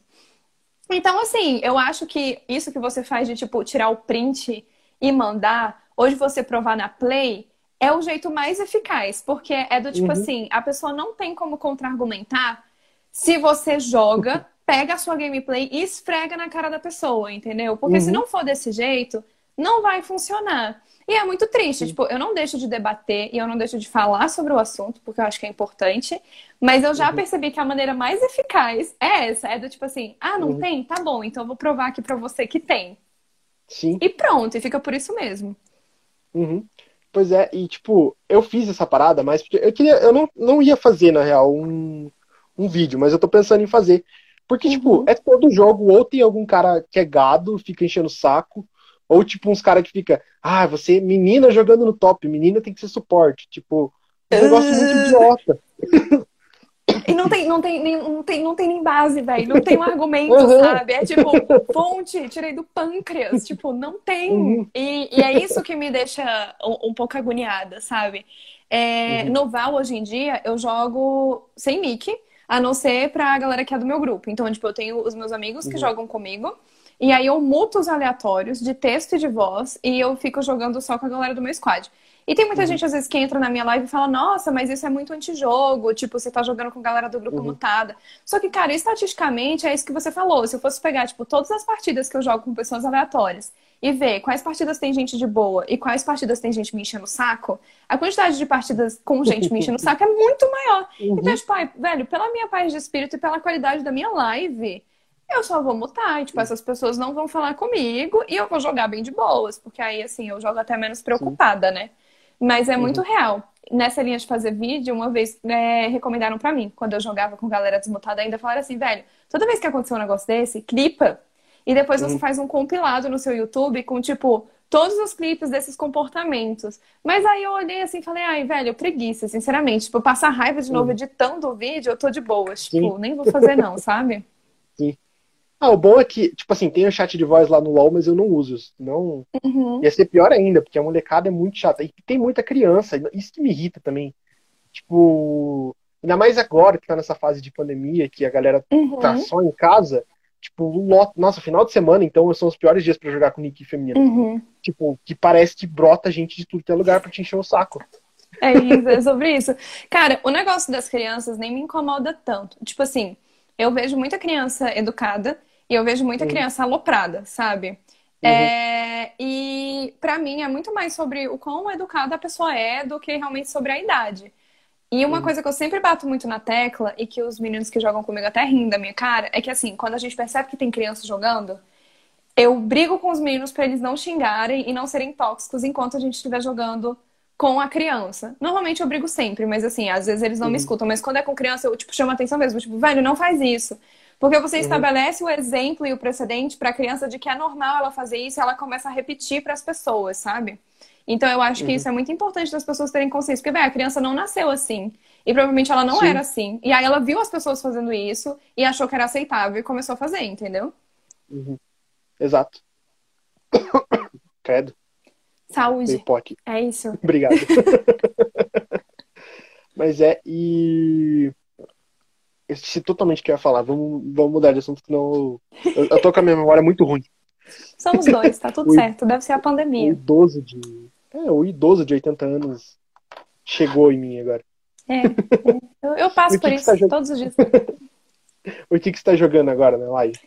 Então, assim, eu acho que isso que você faz de, tipo, tirar o print e mandar, ou de você provar na play, é o jeito mais eficaz. Porque é do tipo uhum. assim, a pessoa não tem como contra-argumentar se você joga, pega a sua gameplay e esfrega na cara da pessoa, entendeu? Porque uhum. se não for desse jeito, não vai funcionar. E é muito triste, uhum. tipo, eu não deixo de debater e eu não deixo de falar sobre o assunto, porque eu acho que é importante, mas eu já uhum. percebi que a maneira mais eficaz é essa, é do tipo assim, ah, não uhum. tem? Tá bom, então eu vou provar aqui pra você que tem. Sim. E pronto, e fica por isso mesmo. Uhum. Pois é, e tipo, eu fiz essa parada, mas eu queria, eu não, não ia fazer, na real, um, um vídeo, mas eu tô pensando em fazer. Porque, uhum. tipo, é todo jogo, ou tem algum cara que é gado, fica enchendo o saco, ou, tipo, uns caras que fica, ah, você, menina jogando no top, menina tem que ser suporte. Tipo, um negócio muito idiota. E não tem, não tem, nem, não tem, não tem nem base, velho. Não tem um argumento, uhum. sabe? É tipo, fonte, tirei do pâncreas. Tipo, não tem. Uhum. E, e é isso que me deixa um, um pouco agoniada, sabe? É, uhum. No Val, hoje em dia, eu jogo sem nick, a não ser pra galera que é do meu grupo. Então, tipo, eu tenho os meus amigos que uhum. jogam comigo. E aí eu muto os aleatórios de texto e de voz e eu fico jogando só com a galera do meu squad. E tem muita uhum. gente, às vezes, que entra na minha live e fala, nossa, mas isso é muito antijogo, tipo, você tá jogando com a galera do grupo uhum. mutada. Só que, cara, estatisticamente é isso que você falou. Se eu fosse pegar, tipo, todas as partidas que eu jogo com pessoas aleatórias e ver quais partidas tem gente de boa e quais partidas tem gente me enchendo o saco, a quantidade de partidas com gente me enchendo o saco é muito maior. Uhum. Então, tipo, ai, velho, pela minha paz de espírito e pela qualidade da minha live, eu só vou mutar. E, tipo, essas pessoas não vão falar comigo e eu vou jogar bem de boas, porque aí, assim, eu jogo até menos preocupada, Sim. né? Mas é uhum. muito real. Nessa linha de fazer vídeo, uma vez é, recomendaram pra mim, quando eu jogava com galera desmutada ainda, falaram assim, velho, toda vez que acontecer um negócio desse, clipa. E depois você uhum. faz um compilado no seu YouTube com, tipo, todos os clipes desses comportamentos. Mas aí eu olhei assim e falei, ai, velho, preguiça, sinceramente. Tipo, passar raiva de novo uhum. editando o vídeo, eu tô de boas. Tipo, Sim. nem vou fazer não, sabe? Sim. Ah, o bom é que, tipo assim, tem o chat de voz lá no LOL, mas eu não uso. Senão uhum. ia ser pior ainda, porque a molecada é muito chata. E tem muita criança, isso que me irrita também. Tipo, ainda mais agora que tá nessa fase de pandemia, que a galera uhum. tá só em casa. Tipo, nossa, final de semana, então, são os piores dias pra jogar com nick feminino. Uhum. Tipo, que parece que brota gente de tudo que é lugar pra te encher o saco. É isso, é sobre isso. Cara, o negócio das crianças nem me incomoda tanto. Tipo assim, eu vejo muita criança educada e eu vejo muita uhum. criança aloprada, sabe? Uhum. É, e pra mim é muito mais sobre o quão educada a pessoa é do que realmente sobre a idade. E uma uhum. coisa que eu sempre bato muito na tecla e que os meninos que jogam comigo até riem da minha cara é que, assim, quando a gente percebe que tem criança jogando, eu brigo com os meninos pra eles não xingarem e não serem tóxicos enquanto a gente estiver jogando com a criança. Normalmente eu brigo sempre, mas, assim, às vezes eles não uhum. me escutam. Mas quando é com criança, eu, tipo, chamo a atenção mesmo. Tipo, velho, não faz isso. Porque você uhum. estabelece o exemplo e o precedente pra criança de que é normal ela fazer isso e ela começa a repetir pras pessoas, sabe? Então eu acho que uhum. isso é muito importante das pessoas terem consciência. Porque, velho, a criança não nasceu assim. E provavelmente ela não Sim. era assim. E aí ela viu as pessoas fazendo isso e achou que era aceitável e começou a fazer, entendeu? Uhum. Exato. Credo. Saúde. É isso. Obrigado. Mas é, e... eu esqueci totalmente o que eu ia falar. Vamos, vamos mudar de assunto, senão eu, eu tô com a minha memória muito ruim. Somos dois, tá tudo o, certo. Deve ser a pandemia. O idoso de... É, o idoso de oitenta anos chegou em mim agora. É, é. Eu, eu passo por isso jog... todos os dias. O que, que você tá jogando agora na live?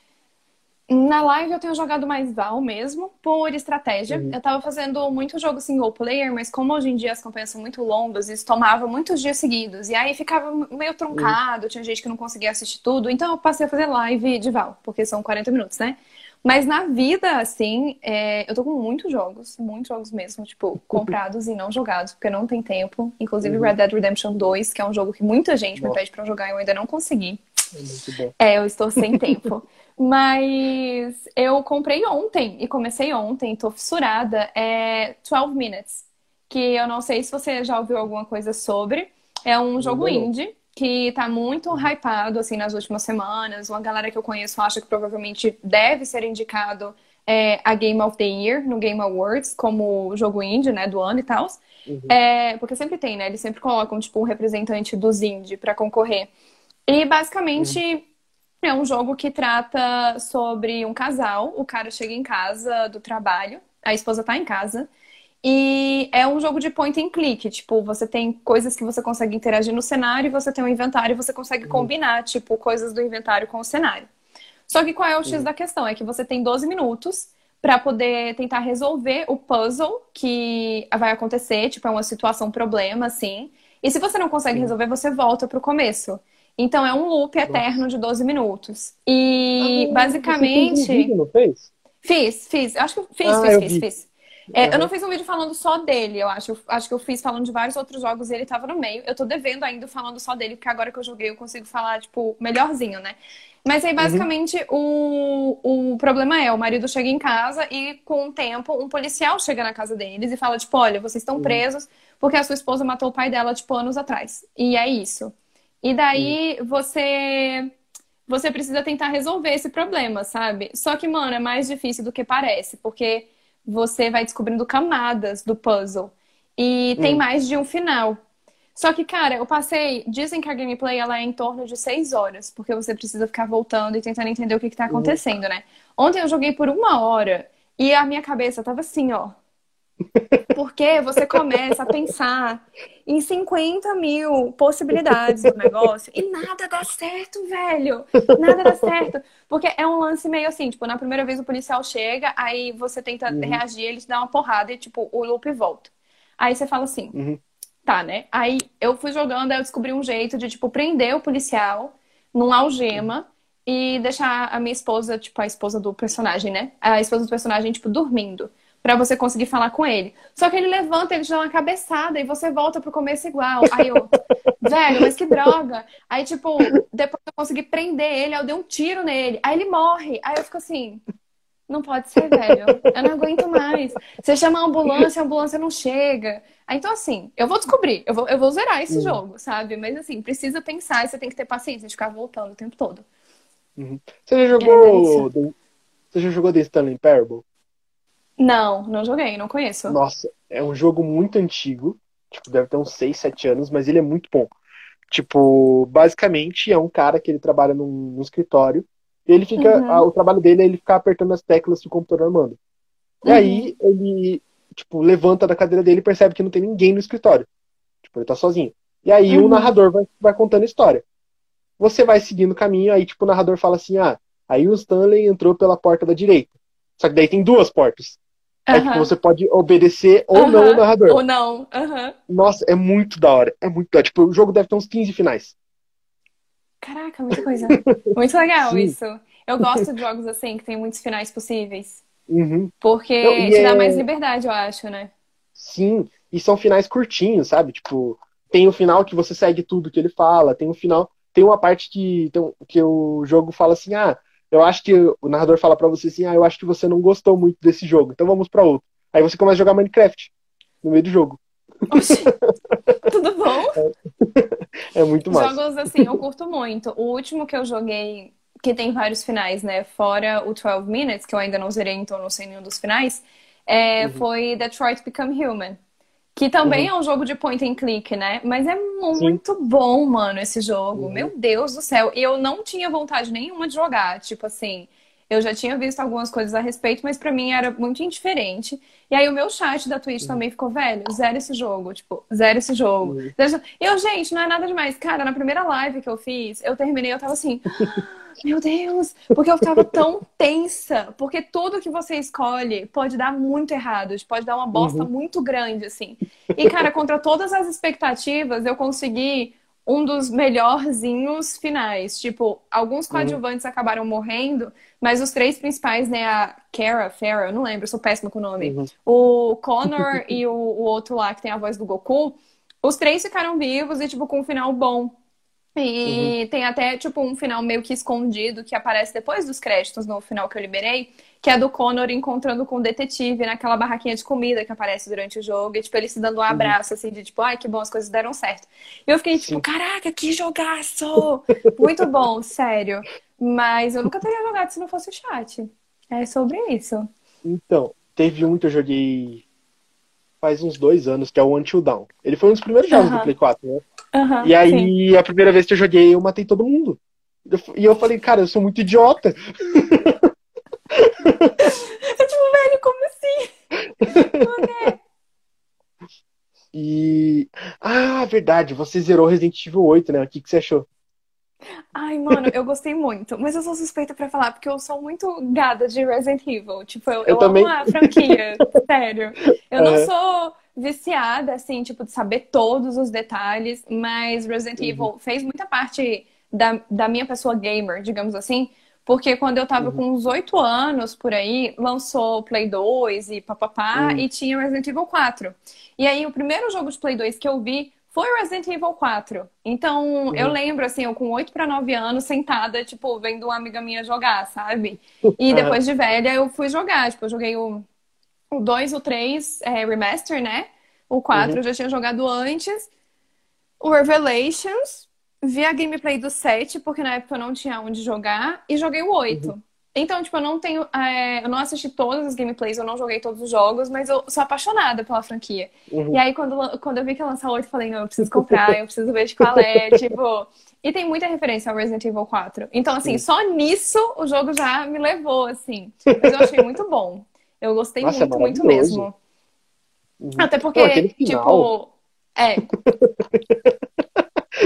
Na live eu tenho jogado mais Val mesmo, por estratégia. Uhum. Eu tava fazendo muito jogo single player, mas como hoje em dia as campanhas são muito longas, isso tomava muitos dias seguidos. E aí ficava meio truncado, uhum. tinha gente que não conseguia assistir tudo. Então eu passei a fazer live de Val, porque são quarenta minutos, né? Mas na vida, assim, é... eu tô com muitos jogos, muitos jogos mesmo, tipo, comprados e não jogados, porque não tem tempo. Inclusive uhum. Red Dead Redemption dois, que é um jogo que muita gente Nossa. me pede pra eu jogar e eu ainda não consegui. É, muito bom. É, eu estou sem tempo. Mas eu comprei ontem e comecei ontem, tô fissurada, é doze Minutes, que eu não sei se você já ouviu alguma coisa sobre. É um jogo uhum. indie que tá muito hypado, assim, nas últimas semanas. Uma galera que eu conheço acha que provavelmente deve ser indicado é, a Game of the Year, no Game Awards, como jogo indie, né, do ano e tal. Uhum. É, porque sempre tem, né, eles sempre colocam, tipo, um representante dos indie pra concorrer. E, basicamente, uhum. é um jogo que trata sobre um casal. O cara chega em casa do trabalho, a esposa tá em casa. E é um jogo de point and click, tipo, você tem coisas que você consegue interagir no cenário e você tem um inventário e você consegue uhum. combinar, tipo, coisas do inventário com o cenário. Só que qual é o X uhum. da questão? É que você tem doze minutos pra poder tentar resolver o puzzle que vai acontecer, tipo, é uma situação, um problema, assim. E se você não consegue uhum. resolver, você volta pro começo. Então é um loop eterno de doze minutos. E, ah, basicamente... Você fez um vídeo, não fez? Fiz, fiz. Acho que eu fiz, ah, fiz, eu fiz, vi. fiz. É, uhum. Eu não fiz um vídeo falando só dele, eu acho. Eu acho que eu fiz falando de vários outros jogos e ele tava no meio. Eu tô devendo ainda falando só dele, porque agora que eu joguei eu consigo falar, tipo, melhorzinho, né? Mas aí, basicamente, uhum. o, o problema é, o marido chega em casa e, com o tempo, um policial chega na casa deles e fala, tipo, olha, vocês estão uhum. presos porque a sua esposa matou o pai dela, tipo, anos atrás. E é isso. E daí, uhum. você... Você precisa tentar resolver esse problema, sabe? Só que, mano, é mais difícil do que parece, porque... Você vai descobrindo camadas do puzzle. E hum. tem mais de um final. Só que, cara, eu passei... Dizem que a gameplay ela é em torno de seis horas. Porque você precisa ficar voltando e tentando entender o que, que tá acontecendo, né? Ontem eu joguei por uma hora. E a minha cabeça tava assim, ó. Porque você começa a pensar em cinquenta mil possibilidades do negócio e nada dá certo, velho. Nada dá certo. Porque é um lance meio assim, tipo, na primeira vez o policial chega, aí você tenta uhum. reagir, ele te dá uma porrada e, tipo, o loop volta. Aí você fala assim, uhum. tá, né? Aí eu fui jogando, aí eu descobri um jeito de, tipo, prender o policial num algema e deixar a minha esposa, tipo, a esposa do personagem, né? A esposa do personagem, tipo, dormindo. Pra você conseguir falar com ele. Só que ele levanta, ele te dá uma cabeçada e você volta pro começo igual. Aí eu, velho, mas que droga. Aí, tipo, depois eu consegui prender ele, aí eu dei um tiro nele. Aí ele morre. Aí eu fico assim, não pode ser, velho. Eu não aguento mais. Você chama a ambulância, a ambulância não chega. Aí, então, assim, eu vou descobrir. Eu vou, eu vou zerar esse uhum. jogo, sabe? Mas, assim, precisa pensar e você tem que ter paciência de ficar voltando o tempo todo. Uhum. Você já jogou... É, você já jogou The Stanley Parable? Não, não joguei, não conheço. Nossa, é um jogo muito antigo. Tipo, deve ter uns seis, sete anos, mas ele é muito bom. Tipo, basicamente é um cara que ele trabalha num, num escritório. E ele fica, uhum. a, o trabalho dele é ele ficar apertando as teclas que o computador manda. E uhum. aí ele, tipo, levanta da cadeira dele e percebe que não tem ninguém no escritório. Tipo, ele tá sozinho. E aí uhum. o narrador vai, vai contando a história. Você vai seguindo o caminho, aí tipo, o narrador fala assim, ah, aí o Stanley entrou pela porta da direita. Só que daí tem duas portas. É uhum. tipo, você pode obedecer ou uhum. não o narrador. Ou não. Uhum. Nossa, é muito da hora. É muito da hora. Tipo, o jogo deve ter uns quinze finais. Caraca, muita coisa. Muito legal Sim. isso. Eu gosto de jogos assim, que tem muitos finais possíveis. Uhum. Porque não, te é... dá mais liberdade, eu acho, né? Sim. E são finais curtinhos, sabe? Tipo, tem o final que você segue tudo que ele fala. Tem o final... Tem uma parte que, tem... que o jogo fala assim, ah... Eu acho que o narrador fala pra você assim, ah, eu acho que você não gostou muito desse jogo, então vamos pra outro. Aí você começa a jogar Minecraft no meio do jogo. Oxi, tudo bom? É, é muito massa. Jogos assim, eu curto muito. O último que eu joguei, que tem vários finais, né, fora o doze Minutes, que eu ainda não zerei, então não sei nenhum dos finais, é, uhum. foi Detroit Become Human. Que também uhum. é um jogo de point and click, né? Mas é muito Sim. bom, mano, esse jogo. Uhum. Meu Deus do céu. E eu não tinha vontade nenhuma de jogar. Tipo assim, eu já tinha visto algumas coisas a respeito, mas pra mim era muito indiferente. E aí o meu chat da Twitch uhum. também ficou, velho, zero esse jogo. Tipo, zero esse jogo. Uhum. Zero... Eu, gente, não é nada demais. Cara, na primeira live que eu fiz, eu terminei, eu tava assim... Meu Deus, porque eu ficava tão tensa, porque tudo que você escolhe pode dar muito errado, pode dar uma bosta uhum. muito grande, assim. E, cara, contra todas as expectativas, eu consegui um dos melhorzinhos finais. Tipo, alguns coadjuvantes uhum. acabaram morrendo, mas os três principais, né, a Cara, Farah, eu não lembro, eu sou péssima com o nome, uhum. o Connor e o, o outro lá que tem a voz do Goku, os três ficaram vivos e, tipo, com um final bom. E uhum. tem até, tipo, um final meio que escondido que aparece depois dos créditos no final que eu liberei, que é do Connor encontrando com o detetive naquela barraquinha de comida que aparece durante o jogo e, tipo, ele se dando um abraço, assim, de tipo, ai, que bom, as coisas deram certo. E eu fiquei, tipo, Sim. caraca, que jogaço! Muito bom, sério. Mas eu nunca teria jogado se não fosse o chat. É sobre isso. Então, teve um que eu joguei faz uns dois anos, que é o Until Dawn. Ele foi um dos primeiros jogos uhum. do Play quatro, né? Uhum, e aí, sim. a primeira vez que eu joguei, eu matei todo mundo. E eu falei, cara, eu sou muito idiota. Eu tipo, velho, como assim? E... Ah, verdade, você zerou Resident Evil oito, né? O que, que você achou? Ai, mano, eu gostei muito. Mas eu sou suspeita pra falar, porque eu sou muito gada de Resident Evil. Tipo, eu, eu, eu também... amo a franquia, sério. Eu uhum. não sou... viciada, assim, tipo, de saber todos os detalhes, mas Resident uhum. Evil fez muita parte da, da minha pessoa gamer, digamos assim, porque quando eu tava uhum. com uns oito anos, por aí, lançou Play dois e papapá, uhum. e tinha Resident Evil quatro. E aí, o primeiro jogo de Play dois que eu vi foi Resident Evil quatro. Então, uhum. eu lembro, assim, eu com oito pra nove anos, sentada, tipo, vendo uma amiga minha jogar, sabe? E depois de velha, eu fui jogar, tipo, eu joguei o... O dois, o três, é, Remaster, né? O quatro uhum. eu já tinha jogado antes. O Revelations. Vi a gameplay do sete, porque na época eu não tinha onde jogar. E joguei o oito. Uhum. Então, tipo, eu não tenho... É, eu não assisti todas as gameplays, eu não joguei todos os jogos. Mas eu sou apaixonada pela franquia. Uhum. E aí, quando, quando eu vi que ia lançar o oito, eu falei... Não, eu preciso comprar, eu preciso ver de qual é, tipo... E tem muita referência ao Resident Evil quatro. Então, assim, uhum. só nisso o jogo já me levou, assim. Mas eu achei muito bom. Eu gostei Nossa, muito, é muito mesmo. Uhum. Até porque, não, tipo... É.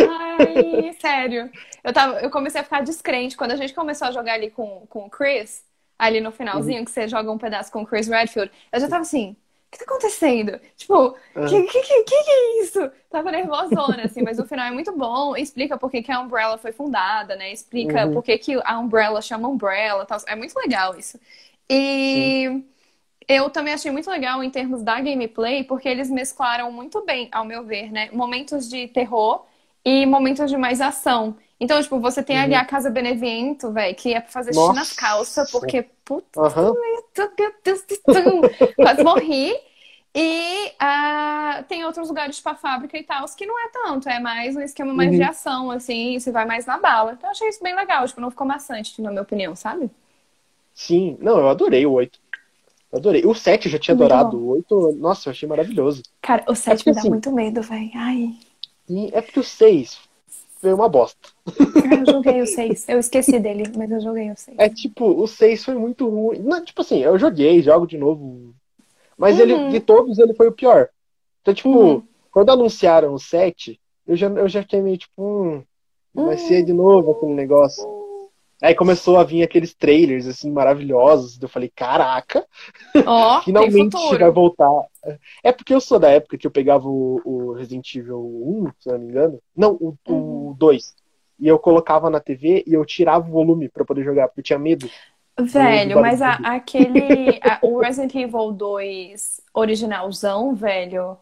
Ai, sério. Eu, tava, eu comecei a ficar descrente. Quando a gente começou a jogar ali com, com o Chris, ali no finalzinho, uhum. que você joga um pedaço com o Chris Redfield, eu já tava assim... O que tá acontecendo? Tipo, o que, que, que, que é isso? Tava nervosona, assim, mas o final é muito bom. Explica por que, que a Umbrella foi fundada, né? Explica uhum. por que, que a Umbrella chama Umbrella, tal. É muito legal isso. E Sim. eu também achei muito legal em termos da gameplay, porque eles mesclaram muito bem, ao meu ver, né? Momentos de terror e momentos de mais ação. Então, tipo, você tem ali uhum. a Casa Beneviento, velho, que é pra fazer xixi nas calças, porque, puta, uhum. quase morri. E uh, tem outros lugares, tipo a fábrica e tal, que não é tanto, é mais um esquema mais uhum. de ação, assim, você vai mais na bala. Então, eu achei isso bem legal, tipo, não ficou maçante, na minha opinião, sabe? Sim, não, eu adorei o oito. Adorei. O sete eu já tinha muito adorado, bom. O oito, nossa, eu achei maravilhoso. Cara, o sete é me dá assim, muito medo, velho, ai. Sim, é porque o seis... foi uma bosta. Eu joguei o seis. Eu esqueci dele, mas eu joguei o seis. É tipo, o seis foi muito ruim. Não, tipo assim, eu joguei, jogo de novo. Mas uhum. ele, de todos, ele foi o pior. Então, tipo, uhum. quando anunciaram o sete, eu já, eu já fiquei meio tipo, hum, vai uhum. ser de novo aquele negócio. Uhum. Aí começou a vir aqueles trailers, assim, maravilhosos. Eu falei, caraca, oh, finalmente vai voltar. É porque eu sou da época que eu pegava o, o Resident Evil um, se não me engano. Não, o, uhum. o dois. E eu colocava na T V e eu tirava o volume pra poder jogar, porque eu tinha medo. Velho, mas a, aquele... a, o Resident Evil dois originalzão, velho...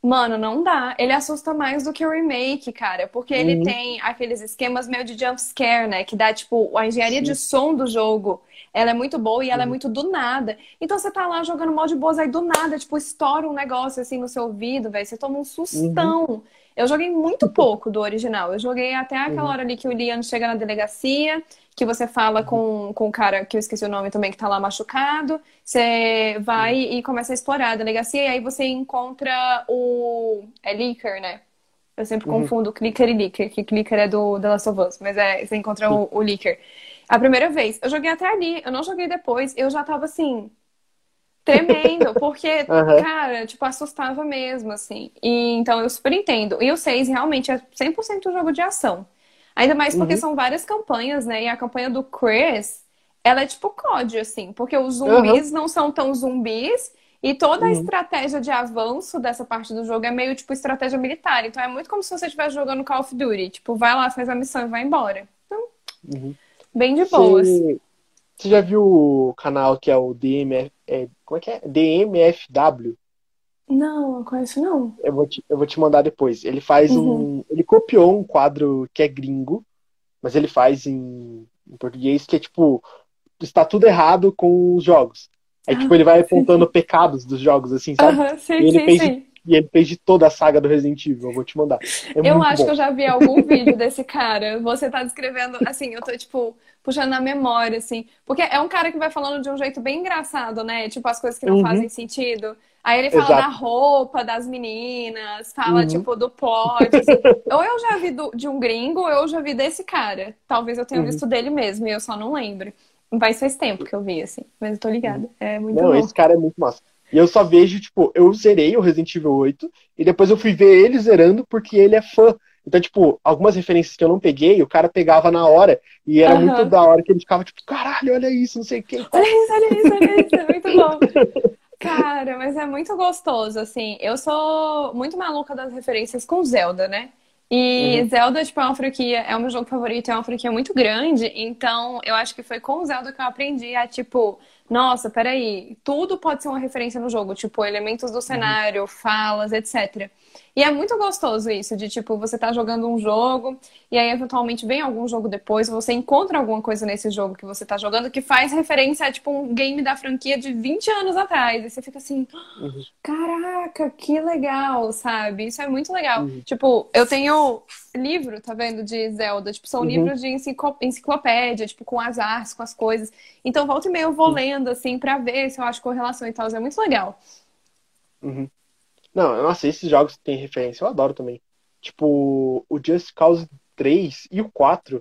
Mano, não dá. Ele assusta mais do que o remake, cara. Porque ele uhum. tem aqueles esquemas meio de jumpscare, né? Que dá, tipo, a engenharia Sim. de som do jogo. Ela é muito boa e ela uhum. é muito do nada. Então você tá lá jogando mal de boas, aí do nada, tipo, estoura um negócio assim no seu ouvido, velho. Você toma um sustão. Uhum. Eu joguei muito pouco do original. Eu joguei até aquela uhum. hora ali que o Leon chega na delegacia, que você fala com, com o cara, que eu esqueci o nome também, que tá lá machucado. Você vai uhum. e começa a explorar a delegacia, e aí você encontra o... É Licker, né? Eu sempre uhum. confundo Clicker e Licker, que Clicker é do The Last of Us, mas é, você encontra uhum. o, o Licker. A primeira vez. Eu joguei até ali, eu não joguei depois. Eu já tava assim... Tremendo, porque, uhum. cara, tipo, assustava mesmo, assim. E, então, eu super entendo. E o seis realmente é cem por cento um jogo de ação. Ainda mais porque uhum. são várias campanhas, né? E a campanha do Chris, ela é tipo C O D, assim. Porque os zumbis uhum. não são tão zumbis. E toda a uhum. estratégia de avanço dessa parte do jogo é meio, tipo, estratégia militar. Então, é muito como se você estivesse jogando Call of Duty. Tipo, vai lá, faz a missão e vai embora. Então, uhum. bem de boas. Você... Você já viu o canal que é o D M F... É, como é que é? D M F W? Não, eu conheço não. Eu vou te, eu vou te mandar depois. Ele faz uhum. um... Ele copiou um quadro que é gringo, mas ele faz em, em português, que é tipo... Está tudo errado com os jogos. Aí ah, tipo, ele vai apontando sim. pecados dos jogos, assim, sabe? Uhum, sim, e ele sim, fez... sim. E ele fez de toda a saga do Resident Evil, eu vou te mandar. É eu acho bom. que eu já vi algum vídeo desse cara. Você tá descrevendo, assim, eu tô, tipo, puxando na memória, assim. Porque é um cara que vai falando de um jeito bem engraçado, né? Tipo, as coisas que não uhum. fazem sentido. Aí ele fala Exato. da roupa das meninas, fala, uhum. tipo, do plot. Assim. Ou eu já vi do, de um gringo, ou eu já vi desse cara. Talvez eu tenha uhum. visto dele mesmo, e eu só não lembro. Mas faz tempo que eu vi, assim. Mas eu tô ligada. Uhum. É muito não, bom. Esse cara é muito massa. E eu só vejo, tipo, eu zerei o Resident Evil oito e depois eu fui ver ele zerando porque ele é fã. Então, tipo, algumas referências que eu não peguei, o cara pegava na hora e era uhum. muito da hora que ele ficava, tipo, caralho, olha isso, não sei o que. Olha isso, olha isso, olha isso, é muito bom. Cara, mas é muito gostoso, assim. Eu sou muito maluca das referências com Zelda, né? E uhum. Zelda, tipo, é uma franquia, é o meu jogo favorito, é uma franquia muito grande. Então, eu acho que foi com o Zelda que eu aprendi a, tipo... Nossa, peraí, tudo pode ser uma referência no jogo, tipo, elementos do cenário, falas, etcétera. E é muito gostoso isso, de tipo, você tá jogando um jogo, e aí eventualmente vem algum jogo depois, você encontra alguma coisa nesse jogo que você tá jogando, que faz referência a tipo um game da franquia de vinte anos atrás, e você fica assim, uhum. caraca, que legal, sabe? Isso é muito legal. Uhum. Tipo, eu tenho livro, tá vendo, de Zelda, tipo, são uhum. livros de enciclop... enciclopédia, tipo, com as artes, com as coisas, então volta e meia eu vou uhum. lendo assim, pra ver se eu acho correlação e tal. É muito legal. Uhum. Não, nossa, esses jogos que tem referência eu adoro também. Tipo, o Just Cause três e o quatro,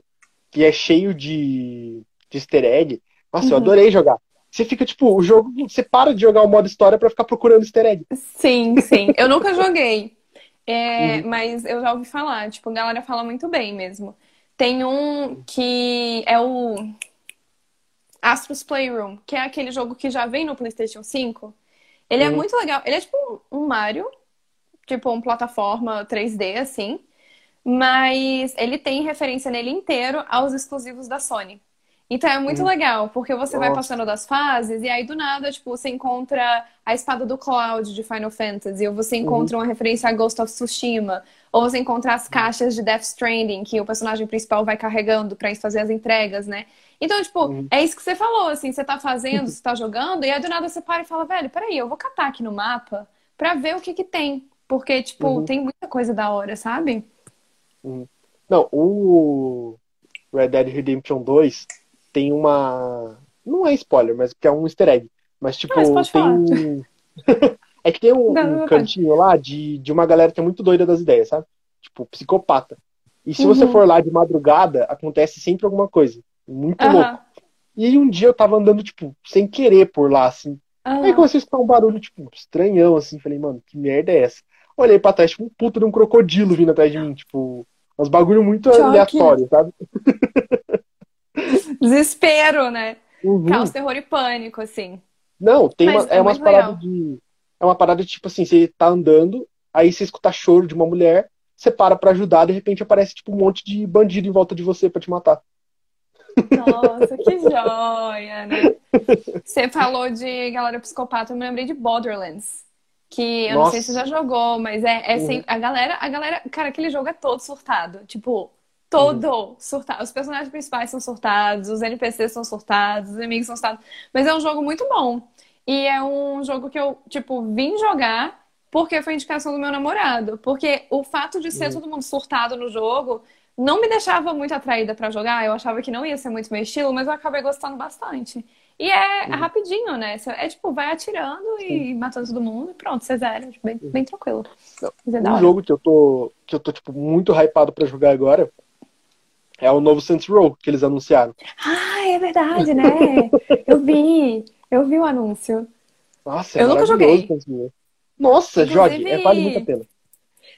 que é cheio de, de easter egg. Nossa, uhum. eu adorei jogar. Você fica, tipo, o jogo... Você para de jogar o modo história pra ficar procurando easter egg. Sim, sim. Eu nunca joguei. É, uhum. Mas eu já ouvi falar. Tipo, a galera fala muito bem mesmo. Tem um que é o... Astro's Playroom, que é aquele jogo que já vem no PlayStation cinco. Ele uhum. é muito legal. Ele é tipo um Mario. Tipo, um plataforma três D, assim. Mas ele tem referência nele inteiro aos exclusivos da Sony. Então é muito hum. legal, porque você Nossa. vai passando das fases e aí do nada, tipo, você encontra a espada do Cloud de Final Fantasy, ou você encontra hum. uma referência a Ghost of Tsushima, ou você encontra as caixas de Death Stranding, que o personagem principal vai carregando pra fazer as entregas, né? Então, tipo, hum. é isso que você falou, assim, você tá fazendo, você tá jogando, e aí do nada você para e fala, velho, peraí, eu vou catar aqui no mapa pra ver o que que tem. Porque, tipo, uhum. tem muita coisa da hora, sabe? Uhum. Não, o Red Dead Redemption dois tem uma... Não é spoiler, mas porque é um easter egg. Mas, tipo, ah, tem... é que tem um, não, não um cantinho lá de, de uma galera que é muito doida das ideias, sabe? Tipo, psicopata. E se uhum. você for lá de madrugada, acontece sempre alguma coisa. Muito uhum. louco. E aí um dia eu tava andando, tipo, sem querer por lá, assim. Uhum. Aí comecei a escutar um barulho, tipo, estranhão, assim. Falei, mano, que merda é essa? Olhei pra trás, tipo, um puto de um crocodilo vindo atrás de mim, tipo, uns bagulho muito Choque. aleatório, sabe? Desespero, né? Uhum. Caos, terror e pânico, assim. Não, tem uma, é umas paradas de... É uma parada, tipo assim, você tá andando, aí você escuta choro de uma mulher, você para pra ajudar, de repente aparece, tipo, um monte de bandido em volta de você pra te matar. Nossa, que joia, né? Você falou de galera psicopata, eu me lembrei de Borderlands. Que eu Nossa. não sei se você já jogou, mas é, é uhum. sem, a galera, a galera, cara, aquele jogo é todo surtado. Tipo, todo uhum. surtado. Os personagens principais são surtados, os N P Cs são surtados, os inimigos são surtados. Mas é um jogo muito bom. E é um jogo que eu, tipo, vim jogar porque foi indicação do meu namorado. Porque o fato de ser uhum. todo mundo surtado no jogo não me deixava muito atraída pra jogar. Eu achava que não ia ser muito meu estilo, mas eu acabei gostando bastante. E é uhum. rapidinho, né? É tipo, vai atirando e uhum. matando todo mundo e pronto, você zera. Bem, uhum. bem tranquilo. É um jogo que eu tô, que eu tô tipo, muito hypado pra jogar agora é o novo Saints Row que eles anunciaram. Ah, é verdade, né? eu vi. Eu vi o anúncio. Nossa, é eu nunca joguei. Nossa, inclusive, jogue. É, vale muito a pena.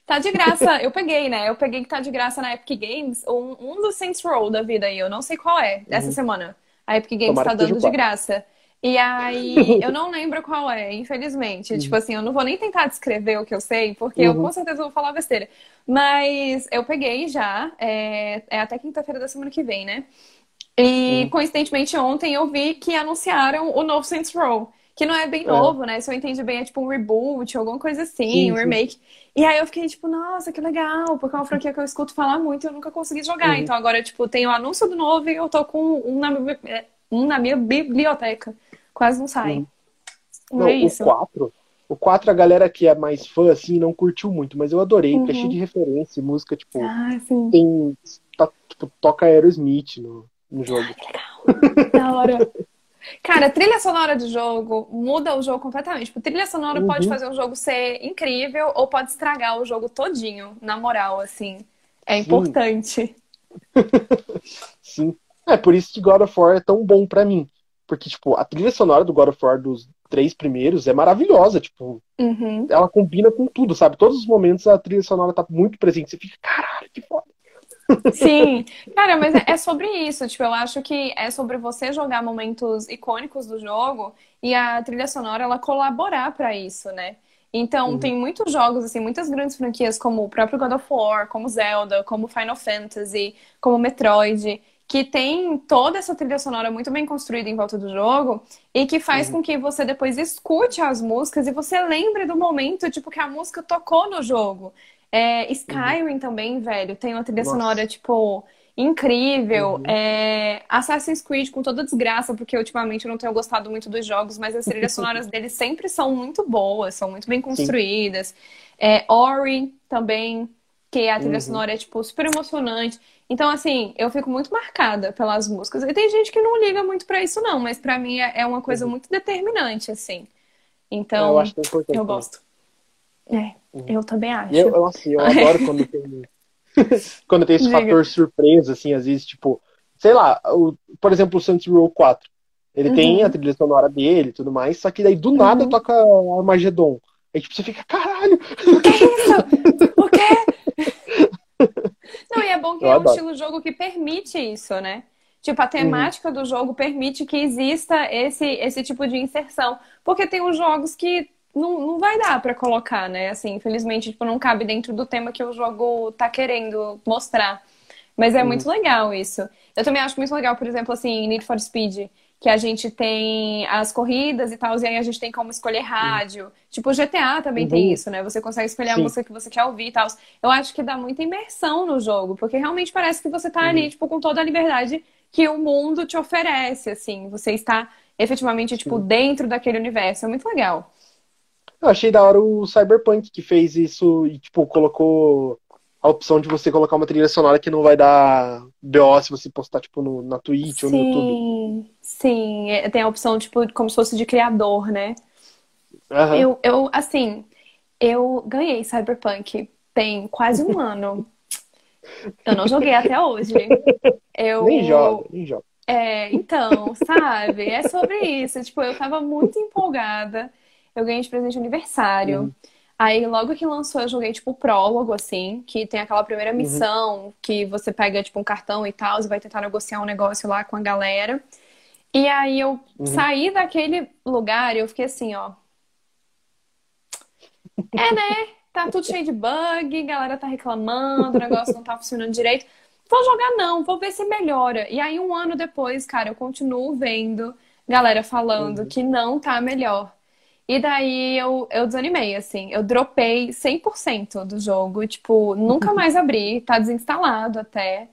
Tá de graça. Eu peguei, né? Eu peguei que tá de graça na Epic Games um, um dos Saints Row da vida aí. Eu não sei qual é, uhum. essa semana. A Epic Games Tomara tá dando de graça. E aí, eu não lembro qual é, infelizmente. Uhum. Tipo assim, eu não vou nem tentar descrever o que eu sei, porque uhum. eu com certeza vou falar besteira. Mas eu peguei já, é, é até quinta-feira da semana que vem, né? E, uhum. coincidentemente, ontem eu vi que anunciaram o novo Saints Row. Que não é bem novo, é. né? Se eu entendi bem, é tipo um reboot, alguma coisa assim, sim, um remake. Sim. E aí eu fiquei tipo, nossa, que legal, porque é uma franquia que eu escuto falar muito e eu nunca consegui jogar. Uhum. Então agora, tipo, tem o anúncio do novo e eu tô com um na, um na minha biblioteca. Quase não sai. Uhum. Não, é isso. O quatro, o quatro, a galera que é mais fã, assim, não curtiu muito, mas eu adorei, uhum. porque é cheio de referência, música, tipo, ah, sim. tem, tá, tipo, toca Aerosmith no, no jogo. Ah, que legal. Da hora. Cara, trilha sonora de jogo muda o jogo completamente. Tipo, trilha sonora uhum. pode fazer um jogo ser incrível ou pode estragar o jogo todinho, na moral, assim. É Sim. importante. Sim. É por isso que God of War é tão bom pra mim. Porque, tipo, a trilha sonora do God of War dos três primeiros é maravilhosa, tipo. Uhum. Ela combina com tudo, sabe? Todos os momentos a trilha sonora tá muito presente. Você fica, caralho, que foda. Sim, cara, mas é sobre isso. Tipo, eu acho que é sobre você jogar momentos icônicos do jogo e a trilha sonora, ela colaborar pra isso, né? Então, uhum. tem muitos jogos, assim, muitas grandes franquias, como o próprio God of War, como Zelda, como Final Fantasy, como Metroid, que tem toda essa trilha sonora muito bem construída em volta do jogo e que faz uhum. com que você depois escute as músicas e você lembre do momento, tipo, que a música tocou no jogo. É, Skyrim uhum. também, velho, tem uma trilha Nossa. sonora, tipo, incrível. Uhum. É, Assassin's Creed, com toda desgraça, porque ultimamente eu não tenho gostado muito dos jogos, mas as trilhas sonoras deles sempre são muito boas, são muito bem construídas. É, Ori também, que a trilha uhum. sonora é, tipo, super emocionante. Então, assim, eu fico muito marcada pelas músicas. E tem gente que não liga muito pra isso, não, mas pra mim é uma coisa uhum. muito determinante, assim. Então, eu, acho que é eu gosto. É, uhum. eu também acho. Eu, eu, assim, eu adoro quando tem, quando tem esse Diga. fator surpresa, assim, às vezes, tipo, sei lá, o, por exemplo, o Saints Row quatro. Ele uhum. tem a trilha sonora dele e tudo mais, só que daí do nada uhum. toca Armagedon. Aí tipo, você fica, caralho! O que é isso? O que? Não, e é bom que eu é um adoro. Estilo de jogo que permite isso, né? Tipo, a temática uhum. do jogo permite que exista esse, esse tipo de inserção. Porque tem uns jogos que não, não vai dar pra colocar, né? Assim, infelizmente, tipo, não cabe dentro do tema que o jogo tá querendo mostrar. Mas é uhum. muito legal isso. Eu também acho muito legal, por exemplo, assim, Need for Speed, que a gente tem as corridas e tal, e aí a gente tem como escolher rádio. Uhum. Tipo, o G T A também uhum. tem isso, né? Você consegue escolher Sim. a música que você quer ouvir e tal. Eu acho que dá muita imersão no jogo, porque realmente parece que você tá uhum. ali, tipo, com toda a liberdade que o mundo te oferece, assim. Você está efetivamente, tipo, Sim. dentro daquele universo. É muito legal. Eu achei da hora o Cyberpunk, que fez isso e, tipo, colocou a opção de você colocar uma trilha sonora que não vai dar B O se você postar, tipo, no, na Twitch sim, ou no YouTube. Sim, sim. Tem a opção, tipo, como se fosse de criador, né? Uhum. Eu, eu, assim, eu ganhei Cyberpunk tem quase um ano. Eu não joguei até hoje. Eu, nem joga, nem joga. É, então, sabe? É sobre isso. Tipo, eu tava muito empolgada. Eu ganhei de presente de aniversário. Uhum. Aí, logo que lançou, eu joguei, tipo, o prólogo, assim, que tem aquela primeira missão uhum. que você pega, tipo, um cartão e tal, e vai tentar negociar um negócio lá com a galera. E aí, eu uhum. saí daquele lugar e eu fiquei assim, ó. É, né? Tá tudo cheio de bug, galera tá reclamando, o negócio não tá funcionando direito. Vou jogar não, vou ver se melhora. E aí, um ano depois, cara, eu continuo vendo galera falando uhum. que não tá melhor. E daí eu, eu desanimei, assim. Eu dropei cem por cento do jogo. Tipo, nunca mais abri. Tá desinstalado até.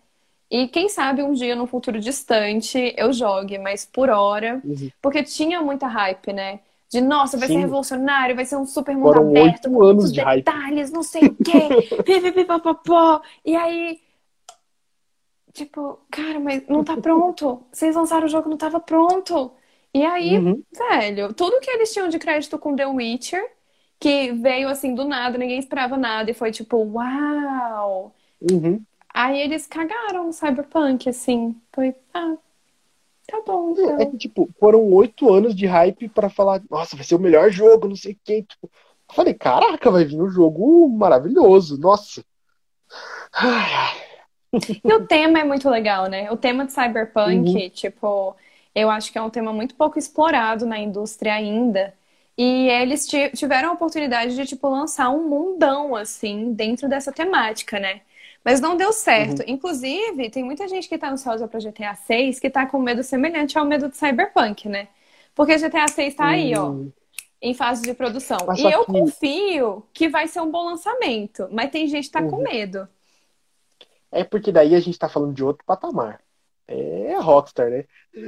E quem sabe um dia, num futuro distante, eu jogue. Mas por hora... Uhum. Porque tinha muita hype, né? De, nossa, vai Sim. ser revolucionário. Vai ser um super mundo Foram aberto. Com muitos de detalhes, hype. Não sei o quê. Pipipipopopó. E aí... Tipo, cara, mas não tá pronto. Vocês lançaram o jogo, não tava pronto. E aí, uhum. velho, tudo que eles tinham de crédito com The Witcher, que veio assim do nada, ninguém esperava nada, e foi tipo, uau! Uhum. Aí eles cagaram o Cyberpunk, assim. Foi, ah, tá bom. Então. É que, tipo, foram oito anos de hype pra falar, nossa, vai ser o melhor jogo, não sei o quê. Tipo, eu falei, caraca, vai vir um jogo maravilhoso, nossa. Ai, ai. E o tema é muito legal, né? O tema de Cyberpunk, uhum. tipo... Eu acho que é um tema muito pouco explorado na indústria ainda. E eles tiveram a oportunidade de, tipo, lançar um mundão, assim, dentro dessa temática, né? Mas não deu certo. Uhum. Inclusive, tem muita gente que tá ansiosa pra G T A seis que tá com medo semelhante ao medo de Cyberpunk, né? Porque G T A seis tá aí, uhum. ó, em fase de produção. Mas e eu que... confio que vai ser um bom lançamento. Mas tem gente que tá uhum. com medo. É porque daí a gente tá falando de outro patamar. É a Rockstar, né? Uhum.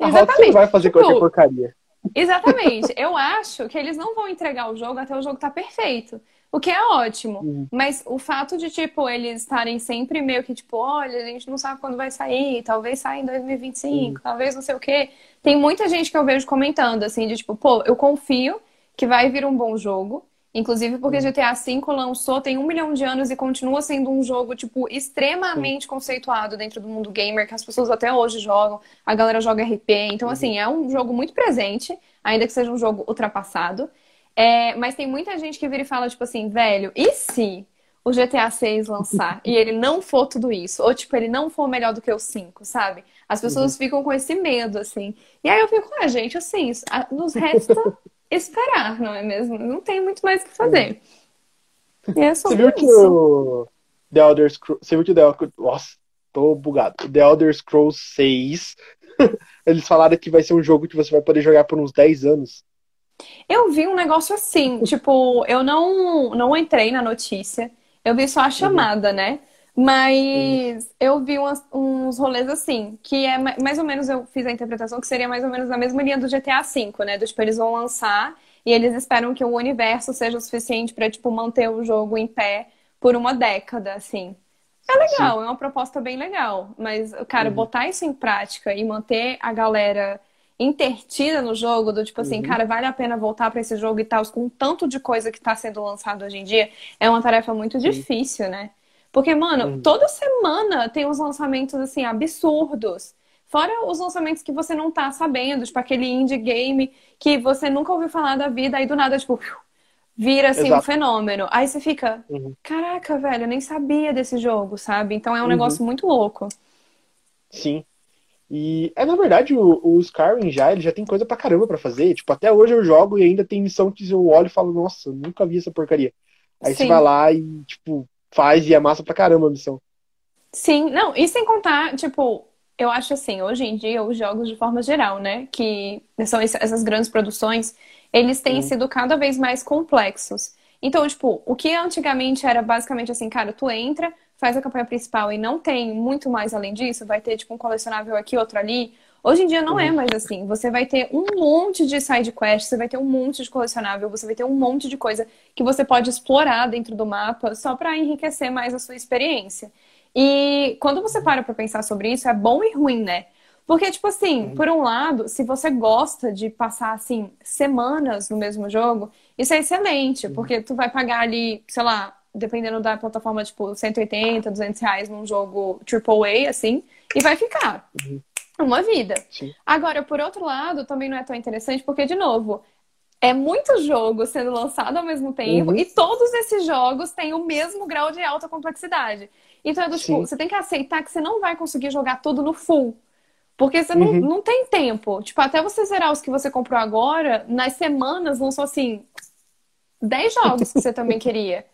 A exatamente. Rockstar vai fazer tipo, qualquer porcaria. Exatamente. Eu acho que eles não vão entregar o jogo até o jogo tá perfeito. O que é ótimo. Uhum. Mas o fato de, tipo, eles estarem sempre meio que, tipo, olha, a gente não sabe quando vai sair. Talvez saia em dois mil e vinte e cinco, uhum. talvez não sei o quê. Tem muita gente que eu vejo comentando, assim, de tipo, pô, eu confio que vai vir um bom jogo. Inclusive porque uhum. G T A cinco lançou tem um milhão de anos e continua sendo um jogo tipo extremamente uhum. conceituado dentro do mundo gamer, que as pessoas até hoje jogam, a galera joga R P, então uhum. assim, é um jogo muito presente, ainda que seja um jogo ultrapassado, é, mas tem muita gente que vira e fala tipo assim, velho, e se o G T A seis lançar e ele não for tudo isso, ou tipo, ele não for melhor do que o cinco, sabe? As pessoas uhum. ficam com esse medo, assim, e aí eu fico, ah, gente, assim, isso, a, nos resta... esperar, não é mesmo? Não tem muito mais o que fazer. E é sobre Você viu que isso. o The Elder Scrolls... Você viu que o The Elder... Nossa, tô bugado. The Elder Scrolls seis, eles falaram que vai ser um jogo que você vai poder jogar por uns dez anos. Eu vi um negócio assim, tipo, eu não, não entrei na notícia, eu vi só a chamada, uhum. né? Mas uhum. eu vi umas, uns rolês assim, que é mais ou menos, eu fiz a interpretação que seria mais ou menos na mesma linha do G T A cinco, né? Do tipo, eles vão lançar e eles esperam que o universo seja o suficiente pra, tipo, manter o jogo em pé por uma década, assim. É legal, Sim. é uma proposta bem legal. Mas, cara, uhum. botar isso em prática e manter a galera intertida no jogo, do tipo assim, uhum. cara, vale a pena voltar pra esse jogo e tal, com tanto de coisa que tá sendo lançado hoje em dia, é uma tarefa muito uhum. difícil, né? Porque, mano, uhum. toda semana tem uns lançamentos, assim, absurdos. Fora os lançamentos que você não tá sabendo, tipo aquele indie game que você nunca ouviu falar da vida, aí do nada, tipo, vira assim, exato, um fenômeno. Aí você fica, uhum, caraca, velho, eu nem sabia desse jogo, sabe? Então é um, uhum, negócio muito louco. Sim. E é, na verdade, o, o Skyrim já, ele já tem coisa pra caramba pra fazer. Tipo, até hoje eu jogo e ainda tem missão que eu olho e falo, nossa, eu nunca vi essa porcaria. Aí, sim, você vai lá e, tipo, faz e amassa pra caramba a missão. Sim, não, e sem contar, tipo... Eu acho assim, hoje em dia, os jogos de forma geral, né? Que são essas grandes produções, eles têm, uhum, sido cada vez mais complexos. Então, tipo, o que antigamente era basicamente assim, cara, tu entra, faz a campanha principal e não tem muito mais além disso, vai ter, tipo, um colecionável aqui, outro ali. Hoje em dia não, uhum, é mais assim. Você vai ter um monte de side quest, você vai ter um monte de colecionável, você vai ter um monte de coisa que você pode explorar dentro do mapa só pra enriquecer mais a sua experiência. E quando você para pra pensar sobre isso, é bom e ruim, né? Porque, tipo assim, por um lado, se você gosta de passar, assim, semanas no mesmo jogo, isso é excelente, porque tu vai pagar ali, sei lá, dependendo da plataforma, tipo, cento e oitenta, duzentos reais num jogo triplo A, assim, e vai ficar uma vida. Agora, por outro lado, também não é tão interessante, porque, de novo... É muito jogo sendo lançado ao mesmo tempo, uhum, e todos esses jogos têm o mesmo grau de alta complexidade. Então é do tipo, sim, você tem que aceitar que você não vai conseguir jogar tudo no full. Porque você, uhum, não, não tem tempo. Tipo, até você zerar os que você comprou agora, nas semanas lançou assim, dez jogos que você também queria.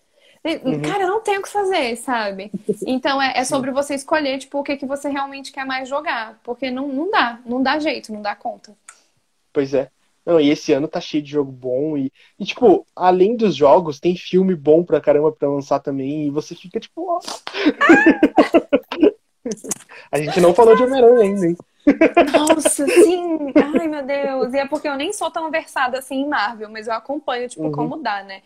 Uhum. Cara, não tem o que fazer, sabe? Então é, é sobre você escolher, tipo, o que, que você realmente quer mais jogar. Porque não, não dá, não dá jeito, não dá conta. Pois é. Não, e esse ano tá cheio de jogo bom. E, e, tipo, além dos jogos, tem filme bom pra caramba pra lançar também. E você fica, tipo, ó. A gente não falou de Homem-Aranha ainda, hein? Nossa, sim! Ai, meu Deus! E é porque eu nem sou tão versada assim em Marvel, mas eu acompanho, tipo, uhum, como dá, né?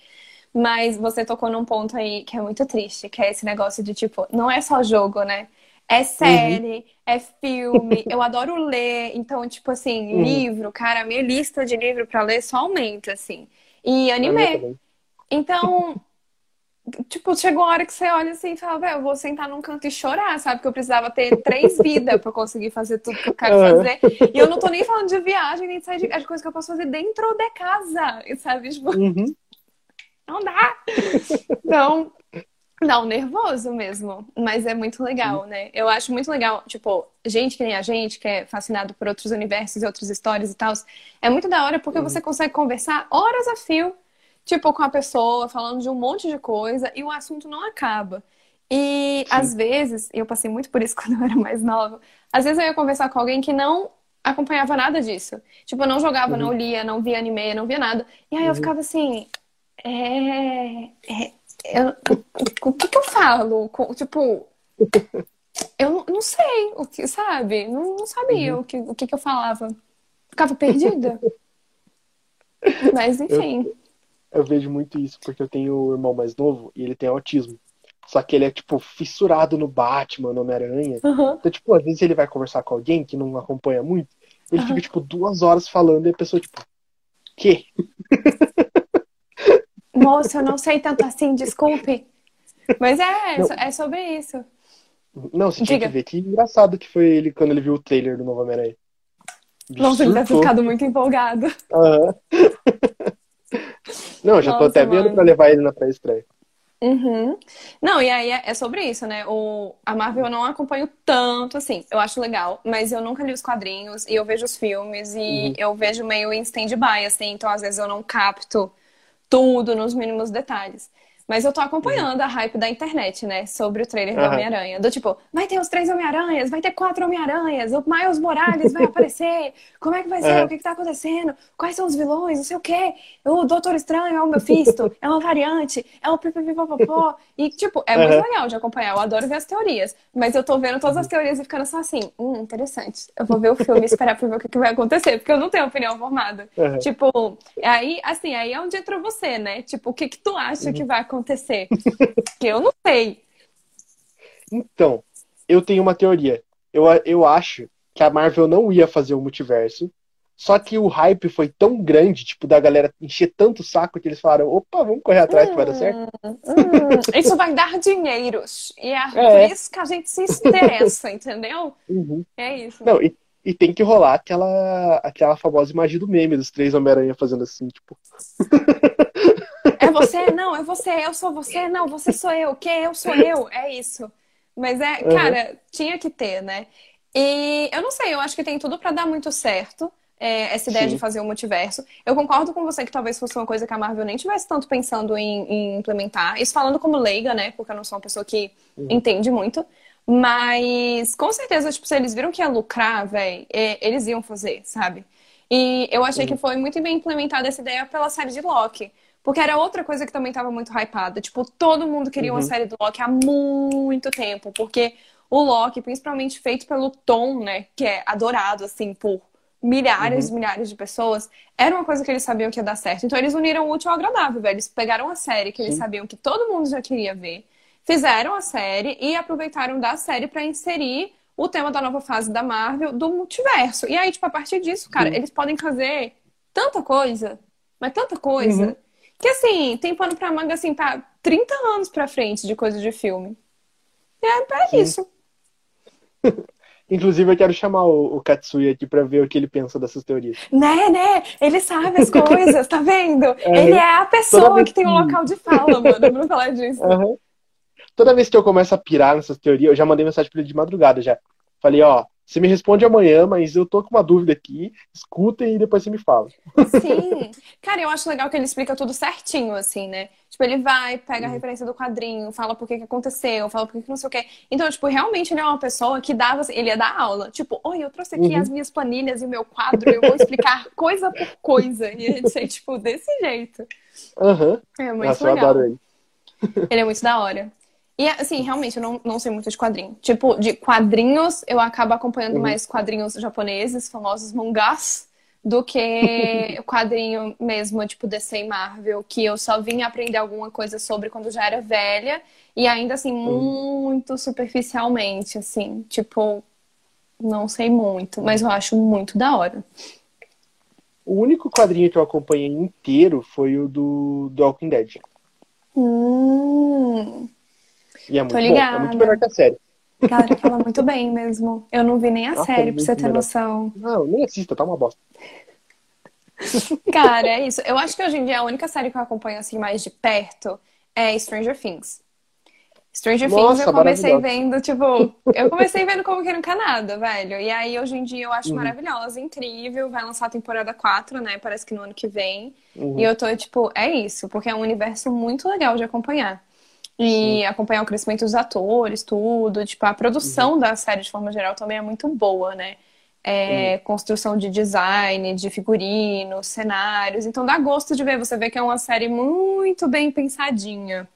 Mas você tocou num ponto aí que é muito triste, que é esse negócio de, tipo, não é só jogo, né? É série, uhum, é filme, eu adoro ler, então, tipo assim, uhum, livro, cara, a minha lista de livro pra ler só aumenta, assim. E anime. Então, tipo, chegou a hora que você olha assim e fala, velho, eu vou sentar num canto e chorar, sabe? Porque eu precisava ter três vidas pra conseguir fazer tudo que eu quero, uhum, fazer. E eu não tô nem falando de viagem, nem de sair de casa, de coisas que eu posso fazer dentro de casa, sabe? Tipo, uhum, não dá. Então... Não, nervoso mesmo, mas é muito legal, né? Eu acho muito legal, tipo, gente que nem a gente, que é fascinado por outros universos e outras histórias e tal, é muito da hora porque você consegue conversar horas a fio, tipo, com a pessoa, falando de um monte de coisa e o assunto não acaba. E, sim, às vezes, eu passei muito por isso quando eu era mais nova, às vezes eu ia conversar com alguém que não acompanhava nada disso. Tipo, eu não jogava, uhum, não lia, não via anime, não via nada. E aí, uhum, eu ficava assim, é... é... Eu, o que que eu falo? Tipo, eu não sei o que, sabe? Não, não sabia, uhum, o, que, o que que eu falava. Ficava perdida. Mas, enfim. Eu, eu vejo muito isso, porque eu tenho um irmão mais novo e ele tem autismo. Só que ele é, tipo, fissurado no Batman, no Homem-Aranha. Uhum. Então, tipo, às vezes ele vai conversar com alguém que não acompanha muito. Ele, uhum, fica, tipo, duas horas falando e a pessoa, tipo, quê? Moça, eu não sei tanto assim, desculpe. Mas é, não, é sobre isso. Não, você, diga, tinha que ver que engraçado que foi ele quando ele viu o trailer do novo Homem-Aranha. Nossa, ele deve ter ficado muito empolgado. Uhum. Não, eu já, nossa, tô até, mano, vendo pra levar ele na pré-estreia. Uhum. Não, e aí é sobre isso, né? O, a Marvel eu não acompanho tanto, assim. Eu acho legal, mas eu nunca li os quadrinhos e eu vejo os filmes e, uhum, eu vejo meio em stand-by, assim. Então, às vezes, eu não capto tudo, nos mínimos detalhes. Mas eu tô acompanhando, uhum, a hype da internet, né? Sobre o trailer, uhum, do Homem-Aranha. Do tipo, vai ter os três Homem-Aranhas, vai ter quatro Homem-Aranhas, o Miles Morales vai aparecer, como é que vai ser, uhum, o que que tá acontecendo, quais são os vilões, não sei o quê. O Doutor Estranho é o Mephisto, é uma variante, é o pipipipopopó. E, tipo, é, uhum, muito legal de acompanhar, eu adoro ver as teorias. Mas eu tô vendo todas as teorias e ficando só assim, hum, interessante. Eu vou ver o filme e esperar pra ver o que que vai acontecer, porque eu não tenho opinião formada. Uhum. Tipo, aí, assim, aí é onde entra você, né? Tipo, o que que tu acha, uhum, que vai acontecer? acontecer, que eu não sei. Então, eu tenho uma teoria. Eu, eu acho que a Marvel não ia fazer o multiverso, Só que o hype foi tão grande, tipo, da galera encher tanto o saco que eles falaram, opa, vamos correr atrás hum, que vai dar certo. Hum, isso vai dar dinheiros. E é por é. isso que a gente se interessa, entendeu? Uhum. É isso. Não, e, e tem que rolar aquela, aquela famosa imagem do meme dos três Homem-Aranha fazendo assim, tipo... É você, não, é você, eu sou você, não, você sou eu, quem eu sou eu, é isso. Mas é, cara, uhum. tinha que ter, né? E eu não sei, eu acho que tem tudo pra dar muito certo. É, essa ideia Sim. de fazer um multiverso. Eu concordo com você que talvez fosse uma coisa que a Marvel nem tivesse tanto pensando em, em implementar. Isso falando como leiga, né? Porque eu não sou uma pessoa que uhum. entende muito. Mas, com certeza, tipo, se eles viram que ia lucrar, velho, é, eles iam fazer, sabe? E eu achei uhum. que foi muito bem implementada essa ideia pela série de Loki. Porque era outra coisa que também tava muito hypada. Tipo, todo mundo queria uhum. uma série do Loki há muito tempo. Porque o Loki, principalmente feito pelo Tom, né? Que é adorado, assim, por... milhares e uhum. milhares de pessoas, era uma coisa que eles sabiam que ia dar certo. Então eles uniram o útil ao agradável, velho. Eles pegaram a série que eles Sim. sabiam que todo mundo já queria ver, fizeram a série e aproveitaram da série pra inserir o tema da nova fase da Marvel, do multiverso. E aí, tipo, a partir disso, cara, uhum. eles podem fazer tanta coisa, mas tanta coisa, uhum. que assim, tem pano pra manga, assim, tá trinta anos pra frente de coisa de filme. E é, é Sim. isso. Inclusive, eu quero chamar o, o Katsuya aqui pra ver o que ele pensa dessas teorias. Né, né? Ele sabe as coisas, tá vendo? É, ele é a pessoa que tem um local de fala, mano, pra falar disso. Uhum. Toda vez que eu começo a pirar nessas teorias, eu já mandei mensagem pra ele de madrugada já. Falei, ó, você me responde amanhã, mas eu tô com uma dúvida aqui, escutem e depois você me fala. Sim. Cara, eu acho legal que ele explica tudo certinho, assim, né? Tipo, ele vai, pega a referência do quadrinho, fala por que que aconteceu, fala por que que não sei o quê. Então, tipo, realmente ele é uma pessoa que dava... Ele ia dar aula. Tipo, oi, eu trouxe aqui uhum. as minhas planilhas e o meu quadro, eu vou explicar coisa por coisa. E a gente sai, tipo, desse jeito. Uhum. É muito Nossa, legal. Eu adoro ele. Ele é muito da hora. E, assim, realmente, eu não, não sei muito de quadrinho. Tipo, de quadrinhos, eu acabo acompanhando uhum. mais quadrinhos japoneses, famosos mangás, do que o quadrinho mesmo, tipo D C e Marvel, que eu só vim aprender alguma coisa sobre quando já era velha, e ainda assim, hum. muito superficialmente, assim, tipo, não sei muito, mas eu acho muito da hora. O único quadrinho que eu acompanhei inteiro foi o do, do Walking Dead. Hum. E é muito bom, é muito melhor que a série. A galera fala muito bem mesmo. Eu não vi nem a Nossa, série, é pra você ter melhor. noção. Não, nem assista, tá uma bosta. Cara, é isso. Eu acho que hoje em dia a única série que eu acompanho assim mais de perto é Stranger Things. Stranger Nossa, Things eu comecei vendo, tipo... Eu comecei vendo como que não quer nada, velho. E aí, hoje em dia, eu acho uhum. maravilhosa, incrível. Vai lançar a temporada quatro, né? Parece que no ano que vem. Uhum. E eu tô, tipo, é isso. Porque é um universo muito legal de acompanhar. E acompanhar o crescimento dos atores, tudo. Tipo, a produção uhum. da série, de forma geral, também é muito boa, né? É, uhum. Construção de design, de figurinos, cenários. Então, dá gosto de ver. Você vê que é uma série muito bem pensadinha.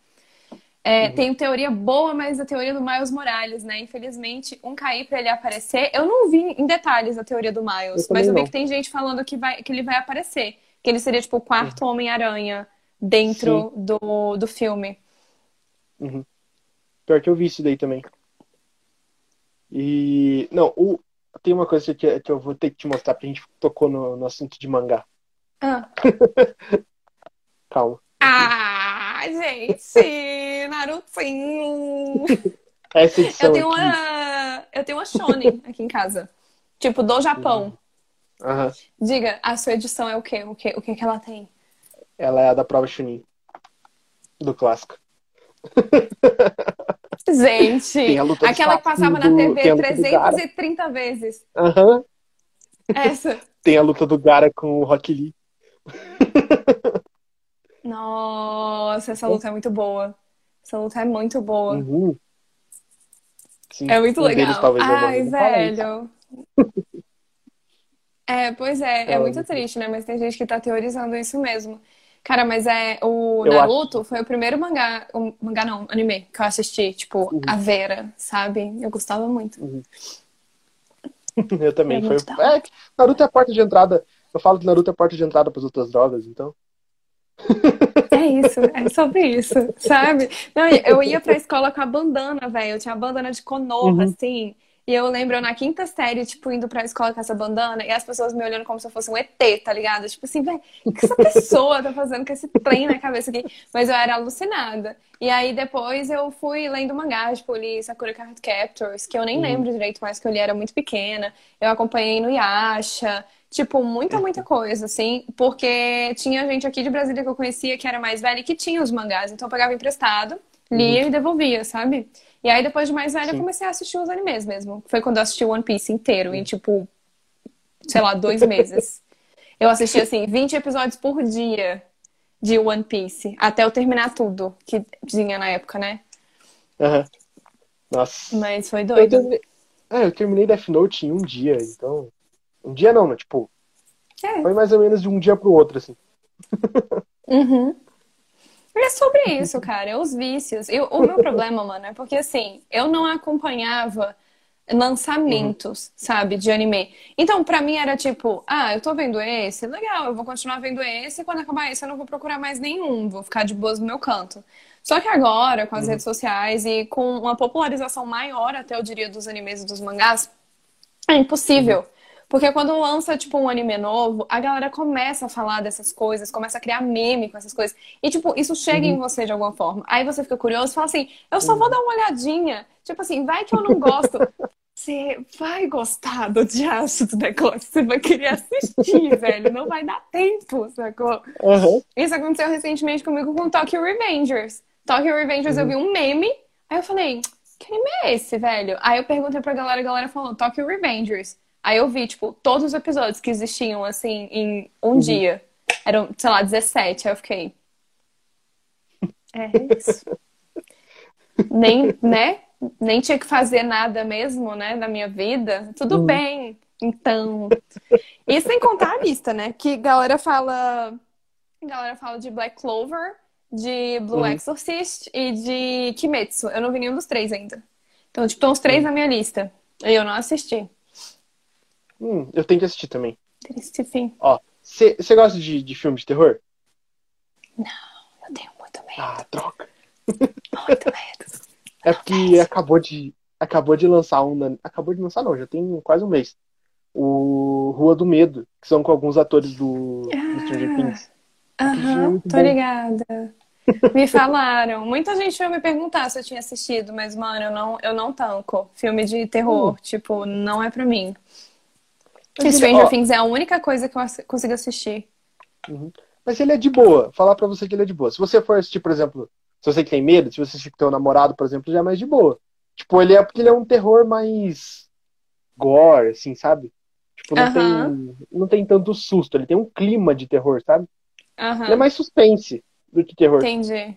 É, uhum. Tem teoria boa, mas a teoria do Miles Morales, né? Infelizmente, um cair pra ele aparecer. Eu não vi em detalhes a teoria do Miles. Eu mas eu vi não. que tem gente falando que, vai, que ele vai aparecer. Que ele seria, tipo, o quarto uhum. Homem-Aranha dentro do, do filme. Uhum. Pior que eu vi isso daí também. E... Não, o... tem uma coisa que, que eu vou ter que te mostrar, porque a gente tocou no, no assunto de mangá. Ah. Calma. Ah, gente! Narutinho! Essa edição eu tenho aqui. uma Eu tenho uma shonen aqui em casa. Tipo, do Japão. Uhum. Diga, a sua edição é o quê? O quê? O quê que ela tem? Ela é a da prova Chunin. Do clássico. Gente, aquela que passava do... na T V trezentas e trinta vezes. Uhum. Essa. Tem a luta do Gaara com o Rock Lee. Nossa, essa luta é muito boa. Essa luta é muito boa. Uhum. Sim, é muito um legal. Deles, talvez, Ai, velho. É, pois é, é, é muito triste, né? Mas tem gente que tá teorizando isso mesmo. Cara, mas é o eu Naruto acho. foi o primeiro mangá, o mangá não, anime, que eu assisti, tipo, uhum. a Vera, sabe? Eu gostava muito. Uhum. Eu também. Foi foi... É, Naruto é a porta de entrada. Eu falo que Naruto é a porta de entrada para as outras drogas, então. É isso, é sobre isso, sabe? Não, eu ia pra escola com a bandana, velho. Eu tinha a bandana de Konoha, uhum. assim. E eu lembro, eu na quinta série, tipo, indo pra escola com essa bandana, e as pessoas me olhando como se eu fosse um E T, tá ligado? Tipo assim, velho, o que essa pessoa tá fazendo com esse trem na cabeça aqui? Mas eu era alucinada. E aí depois eu fui lendo mangá, tipo, li Sakura Card Captors, que eu nem uhum. lembro direito, mas que eu li, era muito pequena. Eu acompanhei no Yasha, tipo, muita, muita coisa, assim. Porque tinha gente aqui de Brasília que eu conhecia, que era mais velha, e que tinha os mangás. Então eu pegava emprestado, lia uhum. e devolvia, sabe? E aí, depois de mais velha, Sim. eu comecei a assistir os animes mesmo. Foi quando eu assisti One Piece inteiro, em tipo, sei lá, dois meses. Eu assisti, assim, vinte episódios por dia de One Piece, até eu terminar tudo que tinha na época, né? Aham. Uhum. Nossa. Mas foi doido. Eu terminei... Ah, eu terminei Death Note em um dia, então... Um dia não, né? Tipo, é. Foi mais ou menos de um dia pro outro, assim. Uhum. É sobre isso, cara, os vícios. Eu, o meu problema, mano, é porque, assim, eu não acompanhava lançamentos, uhum. sabe, de anime. Então, pra mim era tipo, ah, eu tô vendo esse, legal, eu vou continuar vendo esse, e quando acabar esse eu não vou procurar mais nenhum, vou ficar de boas no meu canto. Só que agora, com as uhum. redes sociais e com uma popularização maior, até eu diria, dos animes e dos mangás, é impossível. Uhum. Porque quando lança, tipo, um anime novo, a galera começa a falar dessas coisas, começa a criar meme com essas coisas. E, tipo, isso chega uhum. em você de alguma forma. Aí você fica curioso e fala assim, eu só vou dar uma olhadinha. Tipo assim, vai que eu não gosto. Você vai gostar do diacho do negócio. Você vai querer assistir, velho. Não vai dar tempo, sacou? Uhum. Isso aconteceu recentemente comigo com Tokyo Revengers. Tokyo Revengers, uhum. eu vi um meme. Aí eu falei, que anime é esse, velho? Aí eu perguntei pra galera, a galera falou, Tokyo Revengers. Aí eu vi, tipo, todos os episódios que existiam, assim, em um uhum. dia. Eram, sei lá, dezessete. Aí eu fiquei... É isso. Nem, né? Nem tinha que fazer nada mesmo, né? Na minha vida. Tudo uhum. bem, então. E sem contar a lista, né? Que galera fala... Galera fala de Black Clover, de Blue uhum. Exorcist e de Kimetsu. Eu não vi nenhum dos três ainda. Então, tipo, estão os três uhum. na minha lista. E eu não assisti. Hum, eu tenho que assistir também. Triste fim. Ó, você gosta de, de filme de terror? Não, eu tenho muito medo. Ah, troca. Muito medo. É porque acabou de, acabou de lançar um... Acabou de lançar não, já tem quase um mês. O Rua do Medo, que são com alguns atores do, ah, do Stranger Things. Aham, uh-huh, tô bom. Ligada. Me falaram. Muita gente foi me perguntar se eu tinha assistido, mas, mano, eu não, eu não tanco. Filme de terror, hum. tipo, não é pra mim. Que Stranger oh. Things é a única coisa que eu consigo assistir. Uhum. Mas ele é de boa. Falar pra você que ele é de boa. Se você for assistir, por exemplo, se você que tem medo, se você assistir com teu namorado, por exemplo, já é mais de boa. Tipo, ele é porque ele é um terror mais gore, assim, sabe? Tipo, não, uhum. tem, não tem tanto susto. Ele tem um clima de terror, sabe? Uhum. Ele é mais suspense do que terror. Entendi.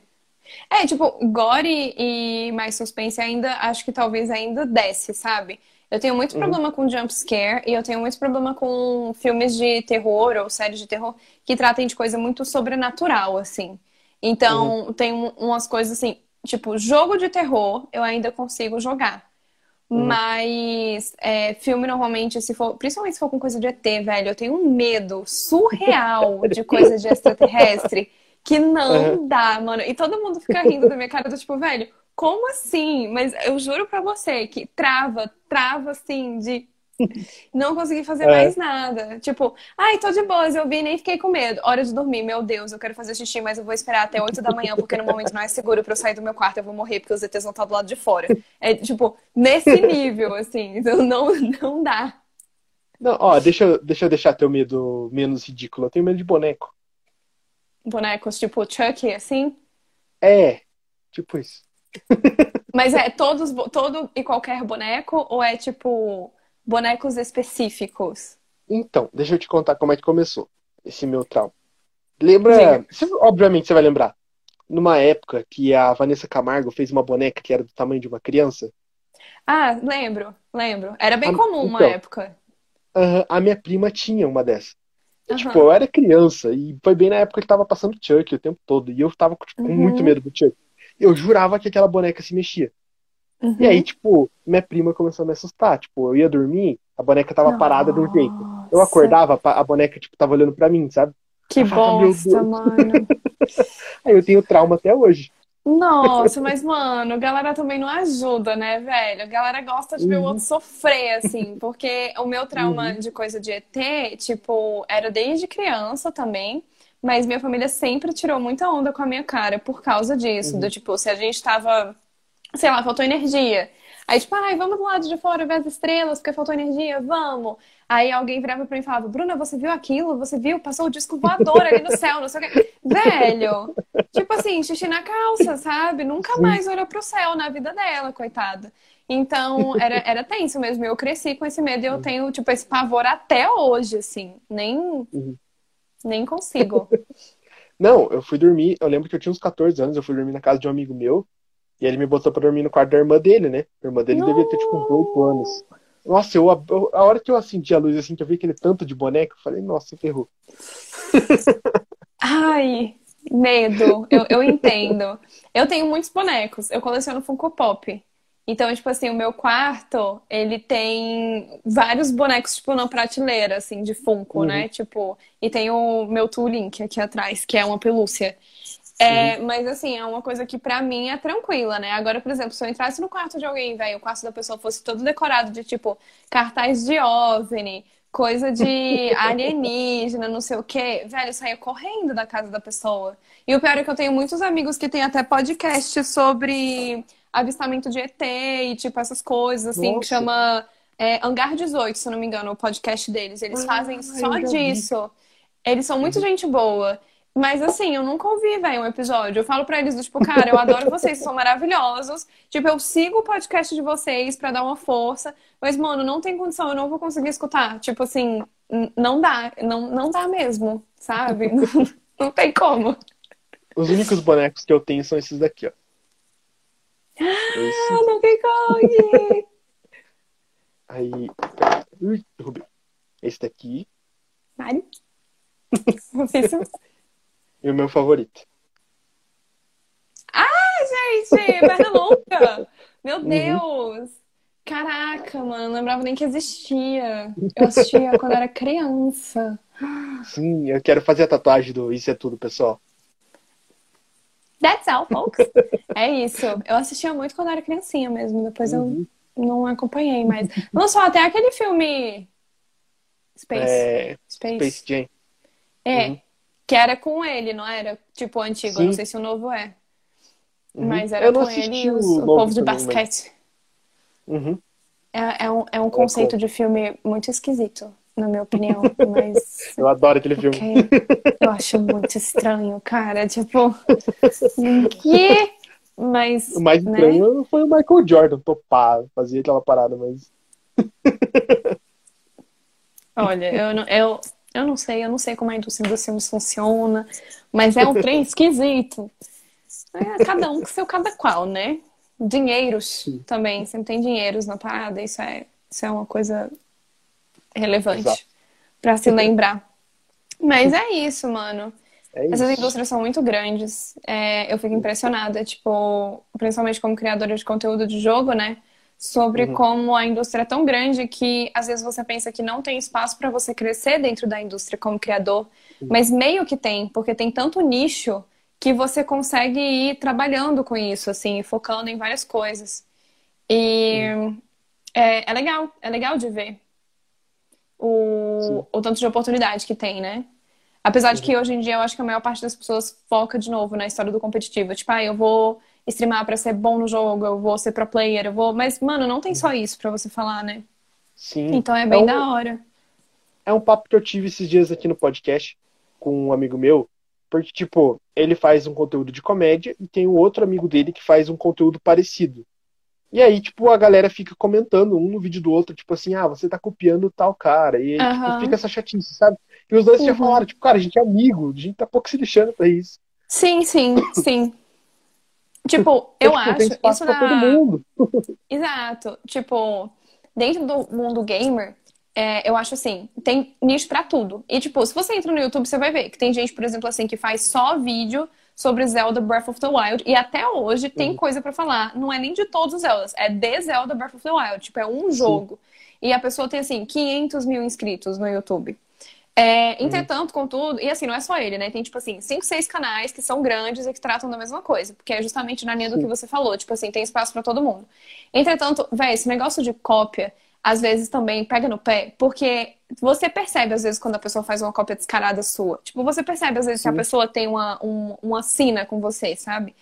É, tipo, gore e mais suspense ainda, acho que talvez ainda desce, sabe? Eu tenho muito problema uhum. com jumpscare e eu tenho muito problema com filmes de terror ou séries de terror que tratem de coisa muito sobrenatural, assim. Então, uhum. tem umas coisas assim, tipo, jogo de terror eu ainda consigo jogar. Uhum. Mas é, filme normalmente, se for, principalmente se for com coisa de E T, velho, eu tenho um medo surreal de coisa de extraterrestre que não uhum. dá, mano. E todo mundo fica rindo da minha cara do tipo, velho... Como assim? Mas eu juro pra você que trava, trava assim de não conseguir fazer é. mais nada. Tipo, ai, tô de boas, eu vi, nem fiquei com medo. Hora de dormir, meu Deus, eu quero fazer xixi, mas eu vou esperar até oito da manhã, porque no momento não é seguro pra eu sair do meu quarto, eu vou morrer, porque os E Ts vão estar do lado de fora. É tipo, nesse nível, assim, então não, não dá. Não, ó, deixa eu, deixa eu deixar teu medo menos ridículo. Eu tenho medo de boneco. Bonecos tipo Chucky, assim? É, tipo isso. Mas é todos, todo e qualquer boneco ou é tipo bonecos específicos? Então, deixa eu te contar como é que começou esse meu trauma. Lembra, você, obviamente você vai lembrar, numa época que a Vanessa Camargo fez uma boneca que era do tamanho de uma criança? Ah, lembro, lembro. Era bem a, comum então, uma época. Uh-huh, a minha prima tinha uma dessa. Uh-huh. Tipo, eu era criança e foi bem na época que tava passando Chucky o tempo todo e eu tava tipo, com uh-huh. muito medo do Chucky. Eu jurava que aquela boneca se mexia. Uhum. E aí, tipo, minha prima começou a me assustar. Tipo, eu ia dormir, a boneca tava Nossa. Parada de um jeito. Eu acordava, a boneca, tipo, tava olhando pra mim, sabe? Que bosta, mano. Aí eu tenho trauma até hoje. Nossa, mas, mano, a galera também não ajuda, né, velho? A galera gosta de uhum. ver o outro sofrer, assim, porque o meu trauma uhum. de coisa de E T, tipo, era desde criança também, mas minha família sempre tirou muita onda com a minha cara por causa disso, uhum. do tipo, se a gente tava, sei lá, faltou energia. Aí, tipo, ai, vamos do lado de fora ver as estrelas, porque faltou energia, vamos. Aí alguém virava pra mim e falava, Bruna, você viu aquilo? Você viu? Passou o disco voador ali no céu, não sei o que. Velho, tipo assim, xixi na calça, sabe? Nunca mais olhou pro céu na vida dela, coitada. Então, era, era tenso mesmo. Eu cresci com esse medo e eu tenho, tipo, esse pavor até hoje, assim. Nem, uhum. nem consigo. Não, eu fui dormir, eu lembro que eu tinha uns catorze anos, eu fui dormir na casa de um amigo meu. E ele me botou pra dormir no quarto da irmã dele, né? A irmã dele não. devia ter, tipo, oito anos. Nossa, eu, a hora que eu acendi a luz, assim, que eu vi aquele tanto de boneco, eu falei, nossa, ferrou. Ai, medo. Eu, eu entendo. Eu tenho muitos bonecos. Eu coleciono Funko Pop. Então, tipo assim, o meu quarto, ele tem vários bonecos, tipo, na prateleira, assim, de Funko, uhum. né? Tipo, e tem o meu Toolink aqui atrás, que é uma pelúcia. É, mas assim, é uma coisa que pra mim é tranquila, né? Agora, por exemplo, se eu entrasse no quarto de alguém, velho, o quarto da pessoa fosse todo decorado de, tipo, cartaz de OVNI, coisa de alienígena, não sei o quê, velho, eu saía correndo da casa da pessoa. E o pior é que eu tenho muitos amigos que têm até podcast sobre avistamento de E T e, tipo, essas coisas, assim, Nossa. Que chama é, Hangar dezoito, se eu não me engano, o podcast deles. Eles ah, fazem só disso. Eles são muito gente boa. Mas assim, eu nunca ouvi, velho, um episódio. Eu falo pra eles, tipo, cara, eu adoro vocês, vocês são maravilhosos. Tipo, eu sigo o podcast de vocês pra dar uma força. Mas, mano, não tem condição, eu não vou conseguir escutar. Tipo assim, não dá. Não, não dá mesmo, sabe? Não, não tem como. Os únicos bonecos que eu tenho são esses daqui, ó. Ah, Donkey Kong! Aí... Ui, derrubei. Esse daqui. Vale. E o meu favorito. Ah, gente! Perna longa! Meu Deus! Uhum. Caraca, mano. Não lembrava nem que existia. Eu assistia quando era criança. Sim, eu quero fazer a tatuagem do Isso é Tudo, pessoal. That's all, folks. É isso. Eu assistia muito quando era criancinha mesmo. Depois uhum. eu não acompanhei mais. Lançou até aquele filme... Space. É... Space. Space Jam. É. Uhum. Que era com ele, não era? Tipo, o antigo. Sim. Eu não sei se o novo é. Uhum. Mas era com ele e os, o, o povo de basquete. Uhum. É, é um, é um conceito é de filme muito esquisito, na minha opinião. Mas... Eu adoro aquele okay. filme. Eu acho muito estranho, cara. Tipo... que... Mas, o mais estranho né? foi o Michael Jordan topar, fazia aquela parada, mas... Olha, eu... não, eu... Eu não sei, eu não sei como a indústria dos filmes funciona, mas é um trem esquisito. É, cada um com seu cada qual, né? Dinheiros Sim. também, sempre tem dinheiros na parada, isso é, isso é uma coisa relevante para se lembrar. Mas é isso, mano. É isso. Essas indústrias são muito grandes. É, eu fico impressionada, tipo, principalmente como criadora de conteúdo de jogo, né? Sobre uhum. como a indústria é tão grande que às vezes você pensa que não tem espaço para você crescer dentro da indústria como criador, uhum. mas meio que tem, porque tem tanto nicho que você consegue ir trabalhando com isso, assim, focando em várias coisas. E uhum. é, é legal, é legal de ver o, o tanto de oportunidade que tem, né? Apesar uhum. de que hoje em dia eu acho que a maior parte das pessoas foca de novo na história do competitivo. Tipo, ah, eu vou... streamar pra ser bom no jogo, eu vou ser pro player, eu vou... Mas, mano, não tem só isso pra você falar, né? Sim. Então é bem é um... da hora. É um papo que eu tive esses dias aqui no podcast com um amigo meu, porque, tipo, ele faz um conteúdo de comédia e tem um outro amigo dele que faz um conteúdo parecido. E aí, tipo, a galera fica comentando um no vídeo do outro, tipo assim, ah, você tá copiando tal cara. E aí, tipo, fica essa chatice, sabe? E os dois uhum. já falaram, tipo, cara, a gente é amigo, a gente tá pouco se lixando pra isso. Sim, sim, sim. Tipo, eu, eu acho isso na... todo mundo. Exato. Tipo, dentro do mundo gamer, é, eu acho assim, tem nicho pra tudo. E tipo, se você entra no YouTube, você vai ver que tem gente, por exemplo, assim, que faz só vídeo sobre Zelda Breath of the Wild. E até hoje tem uhum. coisa pra falar. Não é nem de todos os Zeldas, é de Zelda Breath of the Wild. Tipo, é um Sim. jogo. E a pessoa tem, assim, quinhentos mil inscritos no YouTube. É, entretanto, contudo, e assim, não é só ele, né? Tem, tipo assim, cinco, seis canais que são grandes e que tratam da mesma coisa. Porque é justamente na linha do que você falou. Tipo assim, tem espaço pra todo mundo. Entretanto, véi, esse negócio de cópia, às vezes também pega no pé. Porque você percebe, às vezes, quando a pessoa faz uma cópia descarada sua. Tipo, você percebe, às vezes, que a pessoa tem uma, um, uma sina com você, sabe?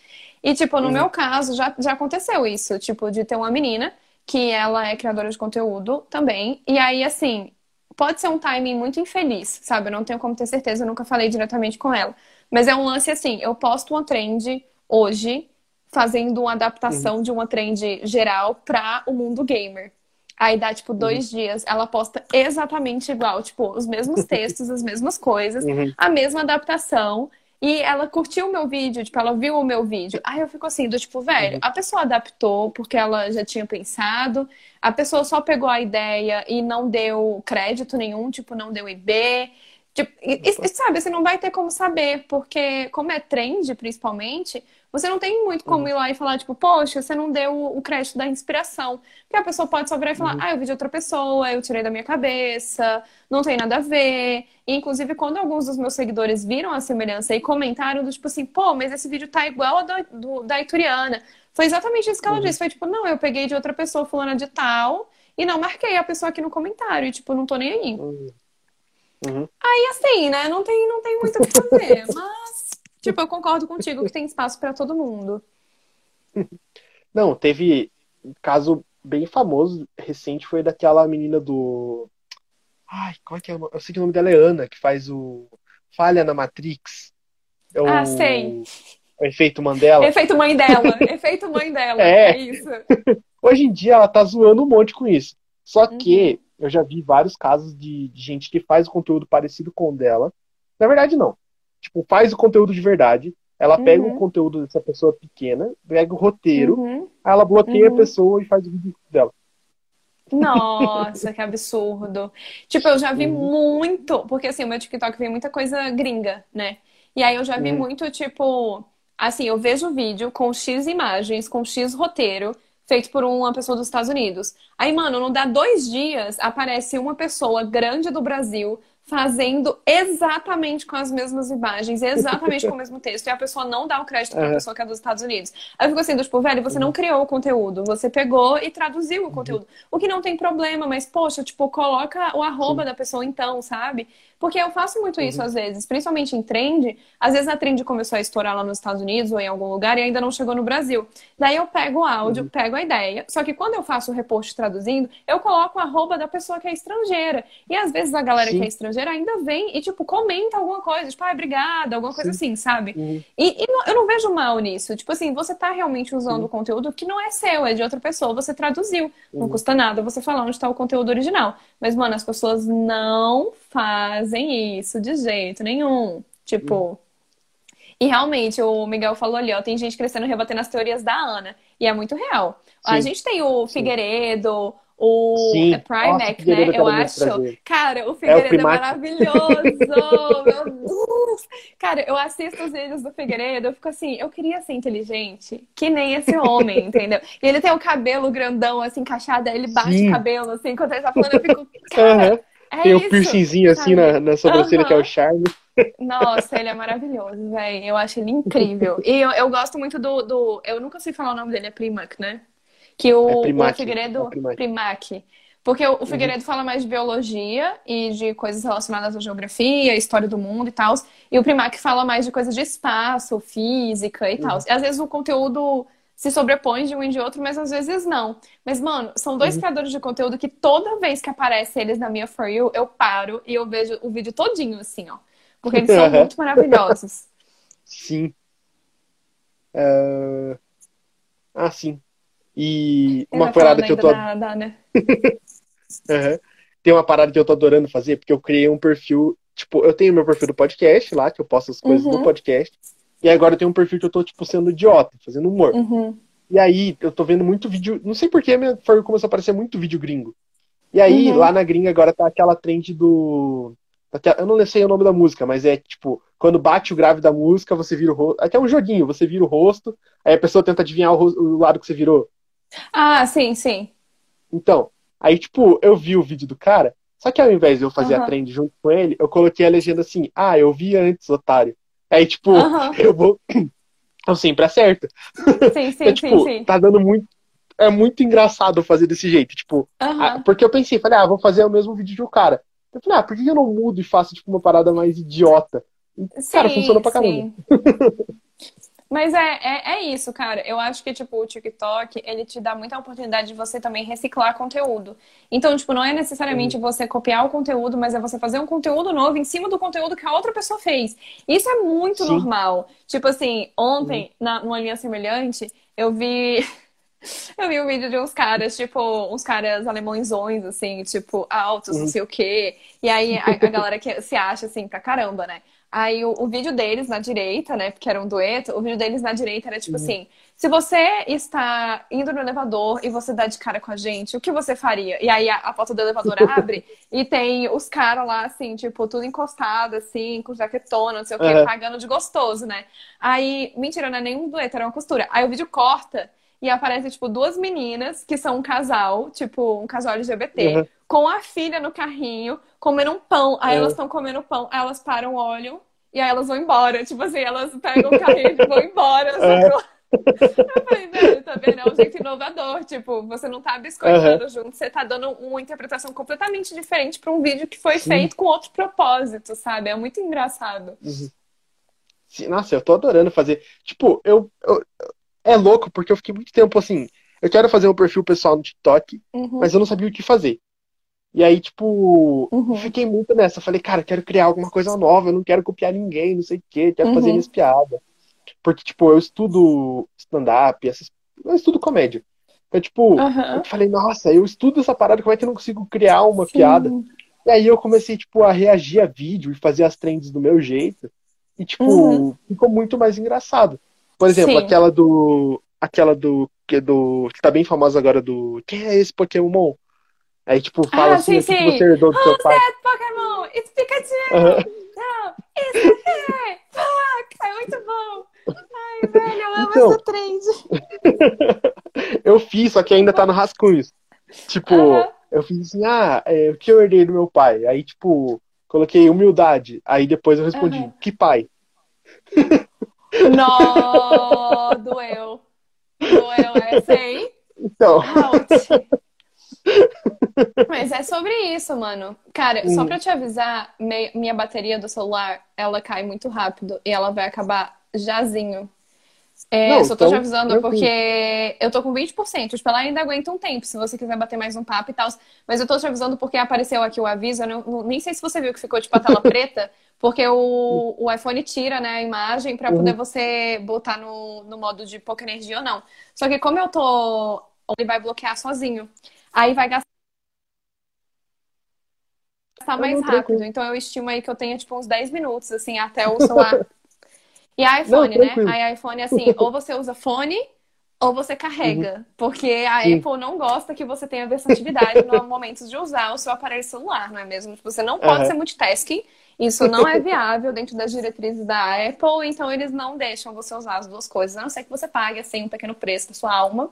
E, tipo, no meu caso, já, já aconteceu isso. Tipo, de ter uma menina que ela é criadora de conteúdo também. E aí, assim... Pode ser um timing muito infeliz, sabe? Eu não tenho como ter certeza, eu nunca falei diretamente com ela. Mas é um lance assim, eu posto uma trend hoje, fazendo uma adaptação uhum. de uma trend geral pra o mundo gamer. Aí dá, tipo, dois uhum. dias, ela posta exatamente igual, tipo, os mesmos textos, as mesmas coisas, uhum. a mesma adaptação. E ela curtiu o meu vídeo, tipo, ela viu o meu vídeo. Aí eu fico assim, do tipo, velho, a pessoa adaptou porque ela já tinha pensado. A pessoa só pegou a ideia e não deu crédito nenhum, tipo, não deu I B. Tipo, e, e, sabe, você não vai ter como saber. Porque como é trend, principalmente, você não tem muito como ir lá e falar, tipo, poxa, você não deu o crédito da inspiração. Porque a pessoa pode só virar e falar, ah, eu vi de outra pessoa, eu tirei da minha cabeça, não tem nada a ver. E, inclusive, quando alguns dos meus seguidores viram a semelhança e comentaram, do tipo assim, pô, mas esse vídeo tá igual ao do, do, da Ituriana. Foi exatamente isso que ela disse. Foi tipo, não, eu peguei de outra pessoa, fulana de tal, e não marquei a pessoa aqui no comentário. E, tipo, não tô nem aí. Uhum. Uhum. Aí assim, né, não tem, não tem muito o que fazer. Mas, tipo, eu concordo contigo que tem espaço pra todo mundo. Não, teve um caso bem famoso, recente, foi daquela menina do... Ai, qual é que é? Eu sei que o nome dela é Ana, que faz o Falha na Matrix. É o... Ah, sei. O efeito Mandela. Efeito mãe dela. Efeito mãe dela. É. É isso. Hoje em dia ela tá zoando um monte com isso. Só uhum. que eu já vi vários casos de, de gente que faz conteúdo parecido com o dela. Na verdade, não. Tipo, faz o conteúdo de verdade. Ela pega uhum. o conteúdo dessa pessoa pequena, pega o roteiro, uhum. aí ela bloqueia uhum. a pessoa e faz o vídeo dela. Nossa, que absurdo. Tipo, eu já vi uhum. muito... Porque, assim, o meu TikTok vem muita coisa gringa, né? E aí eu já vi uhum. muito, tipo... Assim, eu vejo o vídeo com X imagens, com X roteiro... Feito por uma pessoa dos Estados Unidos. Aí, mano, não dá dois dias, aparece uma pessoa grande do Brasil fazendo exatamente com as mesmas imagens, exatamente com o mesmo texto. E a pessoa não dá o crédito pra é. pessoa que é dos Estados Unidos. Aí eu fico assim, do tipo, velho, você não criou o conteúdo. Você pegou e traduziu o conteúdo. O que não tem problema, mas, poxa, tipo, coloca o arroba Sim. da pessoa então, sabe? Porque eu faço muito isso uhum. às vezes, principalmente em trend. Às vezes a trend começou a estourar lá nos Estados Unidos ou em algum lugar e ainda não chegou no Brasil. Daí eu pego o áudio, uhum. pego a ideia. Só que quando eu faço o repost traduzindo, eu coloco o arroba da pessoa que é estrangeira. E às vezes a galera Sim. que é estrangeira ainda vem e, tipo, comenta alguma coisa. Tipo, ah, obrigada, alguma coisa Sim. assim, sabe? Uhum. E, e não, eu não vejo mal nisso. Tipo assim, você tá realmente usando uhum. o conteúdo que não é seu, é de outra pessoa. Você traduziu. Uhum. Não custa nada você falar onde tá o conteúdo original. Mas, mano, as pessoas não fazem isso de jeito nenhum. Tipo, e realmente o Miguel falou ali, ó, tem gente crescendo rebatendo as teorias da Ana, e é muito real. Sim. A gente tem o Figueiredo, o é Primack, né? Eu acho. Prazer. Cara, o Figueiredo é, o é maravilhoso! Meu Deus! Cara, eu assisto os vídeos do Figueiredo, eu fico assim, eu queria ser inteligente, que nem esse homem, entendeu? E ele tem o cabelo grandão, assim, encaixado, ele bate Sim. o cabelo, assim, enquanto ele tá falando, eu fico, cara... Uhum. É tem o piercingzinho assim na, na sobrancelha uhum. que é o charme. Nossa, ele é maravilhoso, velho. Eu acho ele incrível. E eu, eu gosto muito do, do... Eu nunca sei falar o nome dele, é Primack, né? Que o, é Primack, o Figueiredo... É Primack. Primack. Porque o, o Figueiredo uhum. fala mais de biologia e de coisas relacionadas à geografia, história do mundo e tal. E o Primack fala mais de coisas de espaço, física e tal. Uhum. Às vezes o conteúdo... se sobrepõe de um e de outro, mas às vezes não. Mas, mano, são dois uhum. criadores de conteúdo que toda vez que aparecem eles na minha For You, eu paro e eu vejo o vídeo todinho, assim, ó. Porque eles são muito maravilhosos. Sim. Uh... Ah, sim. E eu uma parada que eu tô... Da, da, né? uhum. Tem uma parada que eu tô adorando fazer, porque eu criei um perfil... Tipo, eu tenho meu perfil do podcast lá, que eu posto as coisas uhum. do podcast. E agora eu tenho um perfil que eu tô, tipo, sendo idiota, fazendo humor. Uhum. E aí, eu tô vendo muito vídeo... Não sei por que minha For You começou a aparecer muito vídeo gringo. E aí, uhum. lá na gringa agora tá aquela trend do... Eu não sei o nome da música, mas é, tipo... Quando bate o grave da música, você vira o rosto... Até um joguinho, você vira o rosto, aí a pessoa tenta adivinhar o, rosto, o lado que você virou. Ah, sim, sim. Então, aí, tipo, eu vi o vídeo do cara... Só que ao invés de eu fazer uhum. a trend junto com ele, eu coloquei a legenda assim, ah, eu vi antes, otário. Aí, tipo, uhum. eu vou... Eu sempre acerto. Sim, sim, é, tipo, sim, sim. Tá dando muito... É muito engraçado fazer desse jeito, tipo... Uhum. A... Porque eu pensei, falei, ah, vou fazer o mesmo vídeo de um cara. Eu falei, ah, por que eu não mudo e faço, tipo, uma parada mais idiota? Sim, cara, funciona pra caramba. Mas é, é, é isso, cara. Eu acho que, tipo, o TikTok, ele te dá muita oportunidade de você também reciclar conteúdo. Então, tipo, não é necessariamente você copiar o conteúdo, mas é você fazer um conteúdo novo em cima do conteúdo que a outra pessoa fez. Isso é muito Sim. normal. Tipo assim, ontem, uhum. na, numa linha semelhante, eu vi... Eu vi um vídeo de uns caras, tipo, uns caras alemãozões, assim, tipo, altos, uhum. não sei o quê. E aí a, a galera que se acha, assim, pra caramba, né? Aí o, o vídeo deles na direita, né, porque era um dueto, o vídeo deles na direita era tipo uhum. assim, se você está indo no elevador e você dá de cara com a gente, o que você faria? E aí a, a porta do elevador abre e tem os caras lá, assim, tipo, tudo encostado, assim, com jaquetona, não sei o quê, uhum. pagando de gostoso, né? Aí, mentira, não é nenhum dueto, era uma costura. Aí o vídeo corta e aparece, tipo, duas meninas que são um casal, tipo, um casal L G B T, uhum. com a filha no carrinho, comendo um pão. Aí uhum. elas estão comendo pão, aí elas param, olham, e aí elas vão embora. Tipo assim, elas pegam o carrinho e vão embora. Uhum. Eu falei, velho, tá vendo? É um jeito inovador. Tipo, você não tá biscoitando uhum. junto, você tá dando uma interpretação completamente diferente pra um vídeo que foi Sim. feito com outro propósito, sabe? É muito engraçado. Uhum. Sim, nossa, eu tô adorando fazer. Tipo, eu... eu... É louco, porque eu fiquei muito tempo assim, eu quero fazer um perfil pessoal no TikTok, uhum. mas eu não sabia o que fazer. E aí, tipo, uhum. fiquei muito nessa. Falei, cara, quero criar alguma coisa nova, eu não quero copiar ninguém, não sei o quê, quero uhum. fazer minhas piadas. Porque, tipo, eu estudo stand-up, essas... eu estudo comédia. Então, tipo, uhum. eu falei, nossa, eu estudo essa parada, como é que eu não consigo criar uma Sim. piada? E aí eu comecei, tipo, a reagir a vídeo e fazer as trends do meu jeito. E, tipo, uhum. ficou muito mais engraçado. Por exemplo, Sim. aquela do. Aquela do que, do. que tá bem famosa agora do. Quem é esse Pokémon? Aí, tipo, fala ah, assim, assim que você herdou do Who's seu pai. That Pokémon? It's Pikachu! Uhum. Não, it's here! Fuck! É muito bom! Ai, velho, eu amo então, essa trend. Eu fiz, só que ainda tá no rascunhos. Tipo, uhum. eu fiz assim, ah, é, o que eu herdei do meu pai? Aí, tipo, coloquei humildade. Aí depois eu respondi, uhum. que pai? Não, doeu. Doeu essa aí. Então. Out. Mas é sobre isso, mano. Cara, hum. só pra te avisar, minha bateria do celular, ela cai muito rápido e ela vai acabar jazinho. É, Não, só tô então, te avisando porque eu tô com vinte por cento. Tipo, ela ainda aguenta um tempo, se você quiser bater mais um papo e tal. Mas eu tô te avisando porque apareceu aqui o aviso. Eu não, nem sei se você viu que ficou tipo a tela preta. Porque o, o iPhone tira, né, a imagem pra uhum. poder você botar no, no modo de pouca energia ou não. Só que como eu tô... Ele vai bloquear sozinho. Aí vai gastar eu mais rápido. Então eu estimo aí que eu tenha, tipo, uns dez minutos, assim, até o celular. E a iPhone, não, né? Aí iPhone, assim, ou você usa fone ou você carrega. Uhum. Porque a Sim. Apple não gosta que você tenha versatilidade no momento de usar o seu aparelho celular, não é mesmo? Você não pode uhum. ser multitasking. Isso não é viável dentro das diretrizes da Apple, então eles não deixam você usar as duas coisas. A não ser que você pague, assim, um pequeno preço da sua alma,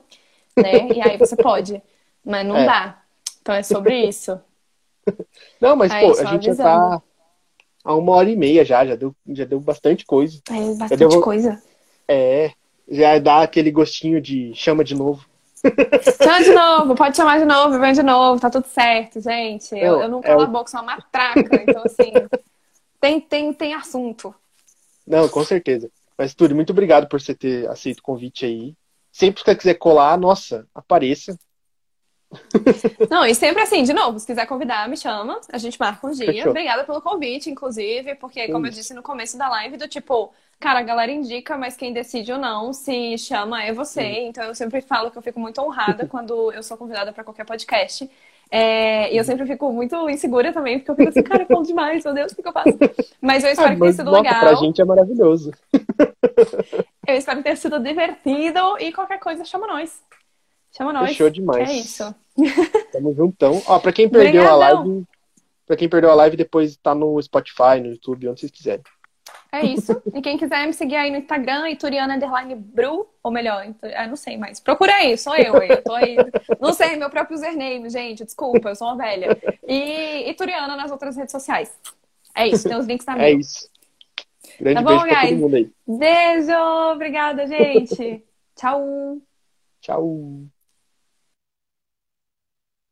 né? E aí você pode. Mas não é. dá. Então é sobre isso. Não, mas, aí, pô, a gente já tá há uma hora e meia já. Já deu, já deu bastante coisa. É, bastante deu... coisa. É, já dá aquele gostinho de chama de novo. Chama de novo, pode chamar de novo, vem de novo, tá tudo certo, gente. Eu, eu, eu não calo é... a boca, sou uma matraca, então, assim... Tem, tem, tem assunto. Não, com certeza. Mas, Turi, muito obrigado por você ter aceito o convite aí. Sempre que você quiser colar, nossa, apareça. Não, e sempre assim, de novo, se quiser convidar, me chama. A gente marca um dia. Fechou. Obrigada pelo convite, inclusive, porque, como Isso. eu disse no começo da live, do tipo, cara, a galera indica, mas quem decide ou não se chama é você. Sim. Então, eu sempre falo que eu fico muito honrada quando eu sou convidada para qualquer podcast. É, e eu sempre fico muito insegura também, porque eu fico assim, cara, eu falo demais, meu Deus, o que eu faço? Mas eu espero ah, mas, que tenha sido nossa, legal. Pra gente é maravilhoso. Eu espero que tenha sido divertido e qualquer coisa, chama nós. Chama nós. Fechou demais. É isso. Tamo juntão. Ó, pra quem perdeu Obrigadão. a live, pra quem perdeu a live, depois tá no Spotify, no YouTube, onde vocês quiserem. É isso. E quem quiser me seguir aí no Instagram, ituriana_bru, ou melhor, eu não sei mais. Procura aí, sou eu. Eu tô aí. Não sei, meu próprio username, gente. Desculpa, eu sou uma velha. E Ituriana nas outras redes sociais. É isso, tem os links na bio. É isso. Grande tá bom, beijo pra todo mundo aí. Beijo! Obrigada, gente. Tchau. Tchau.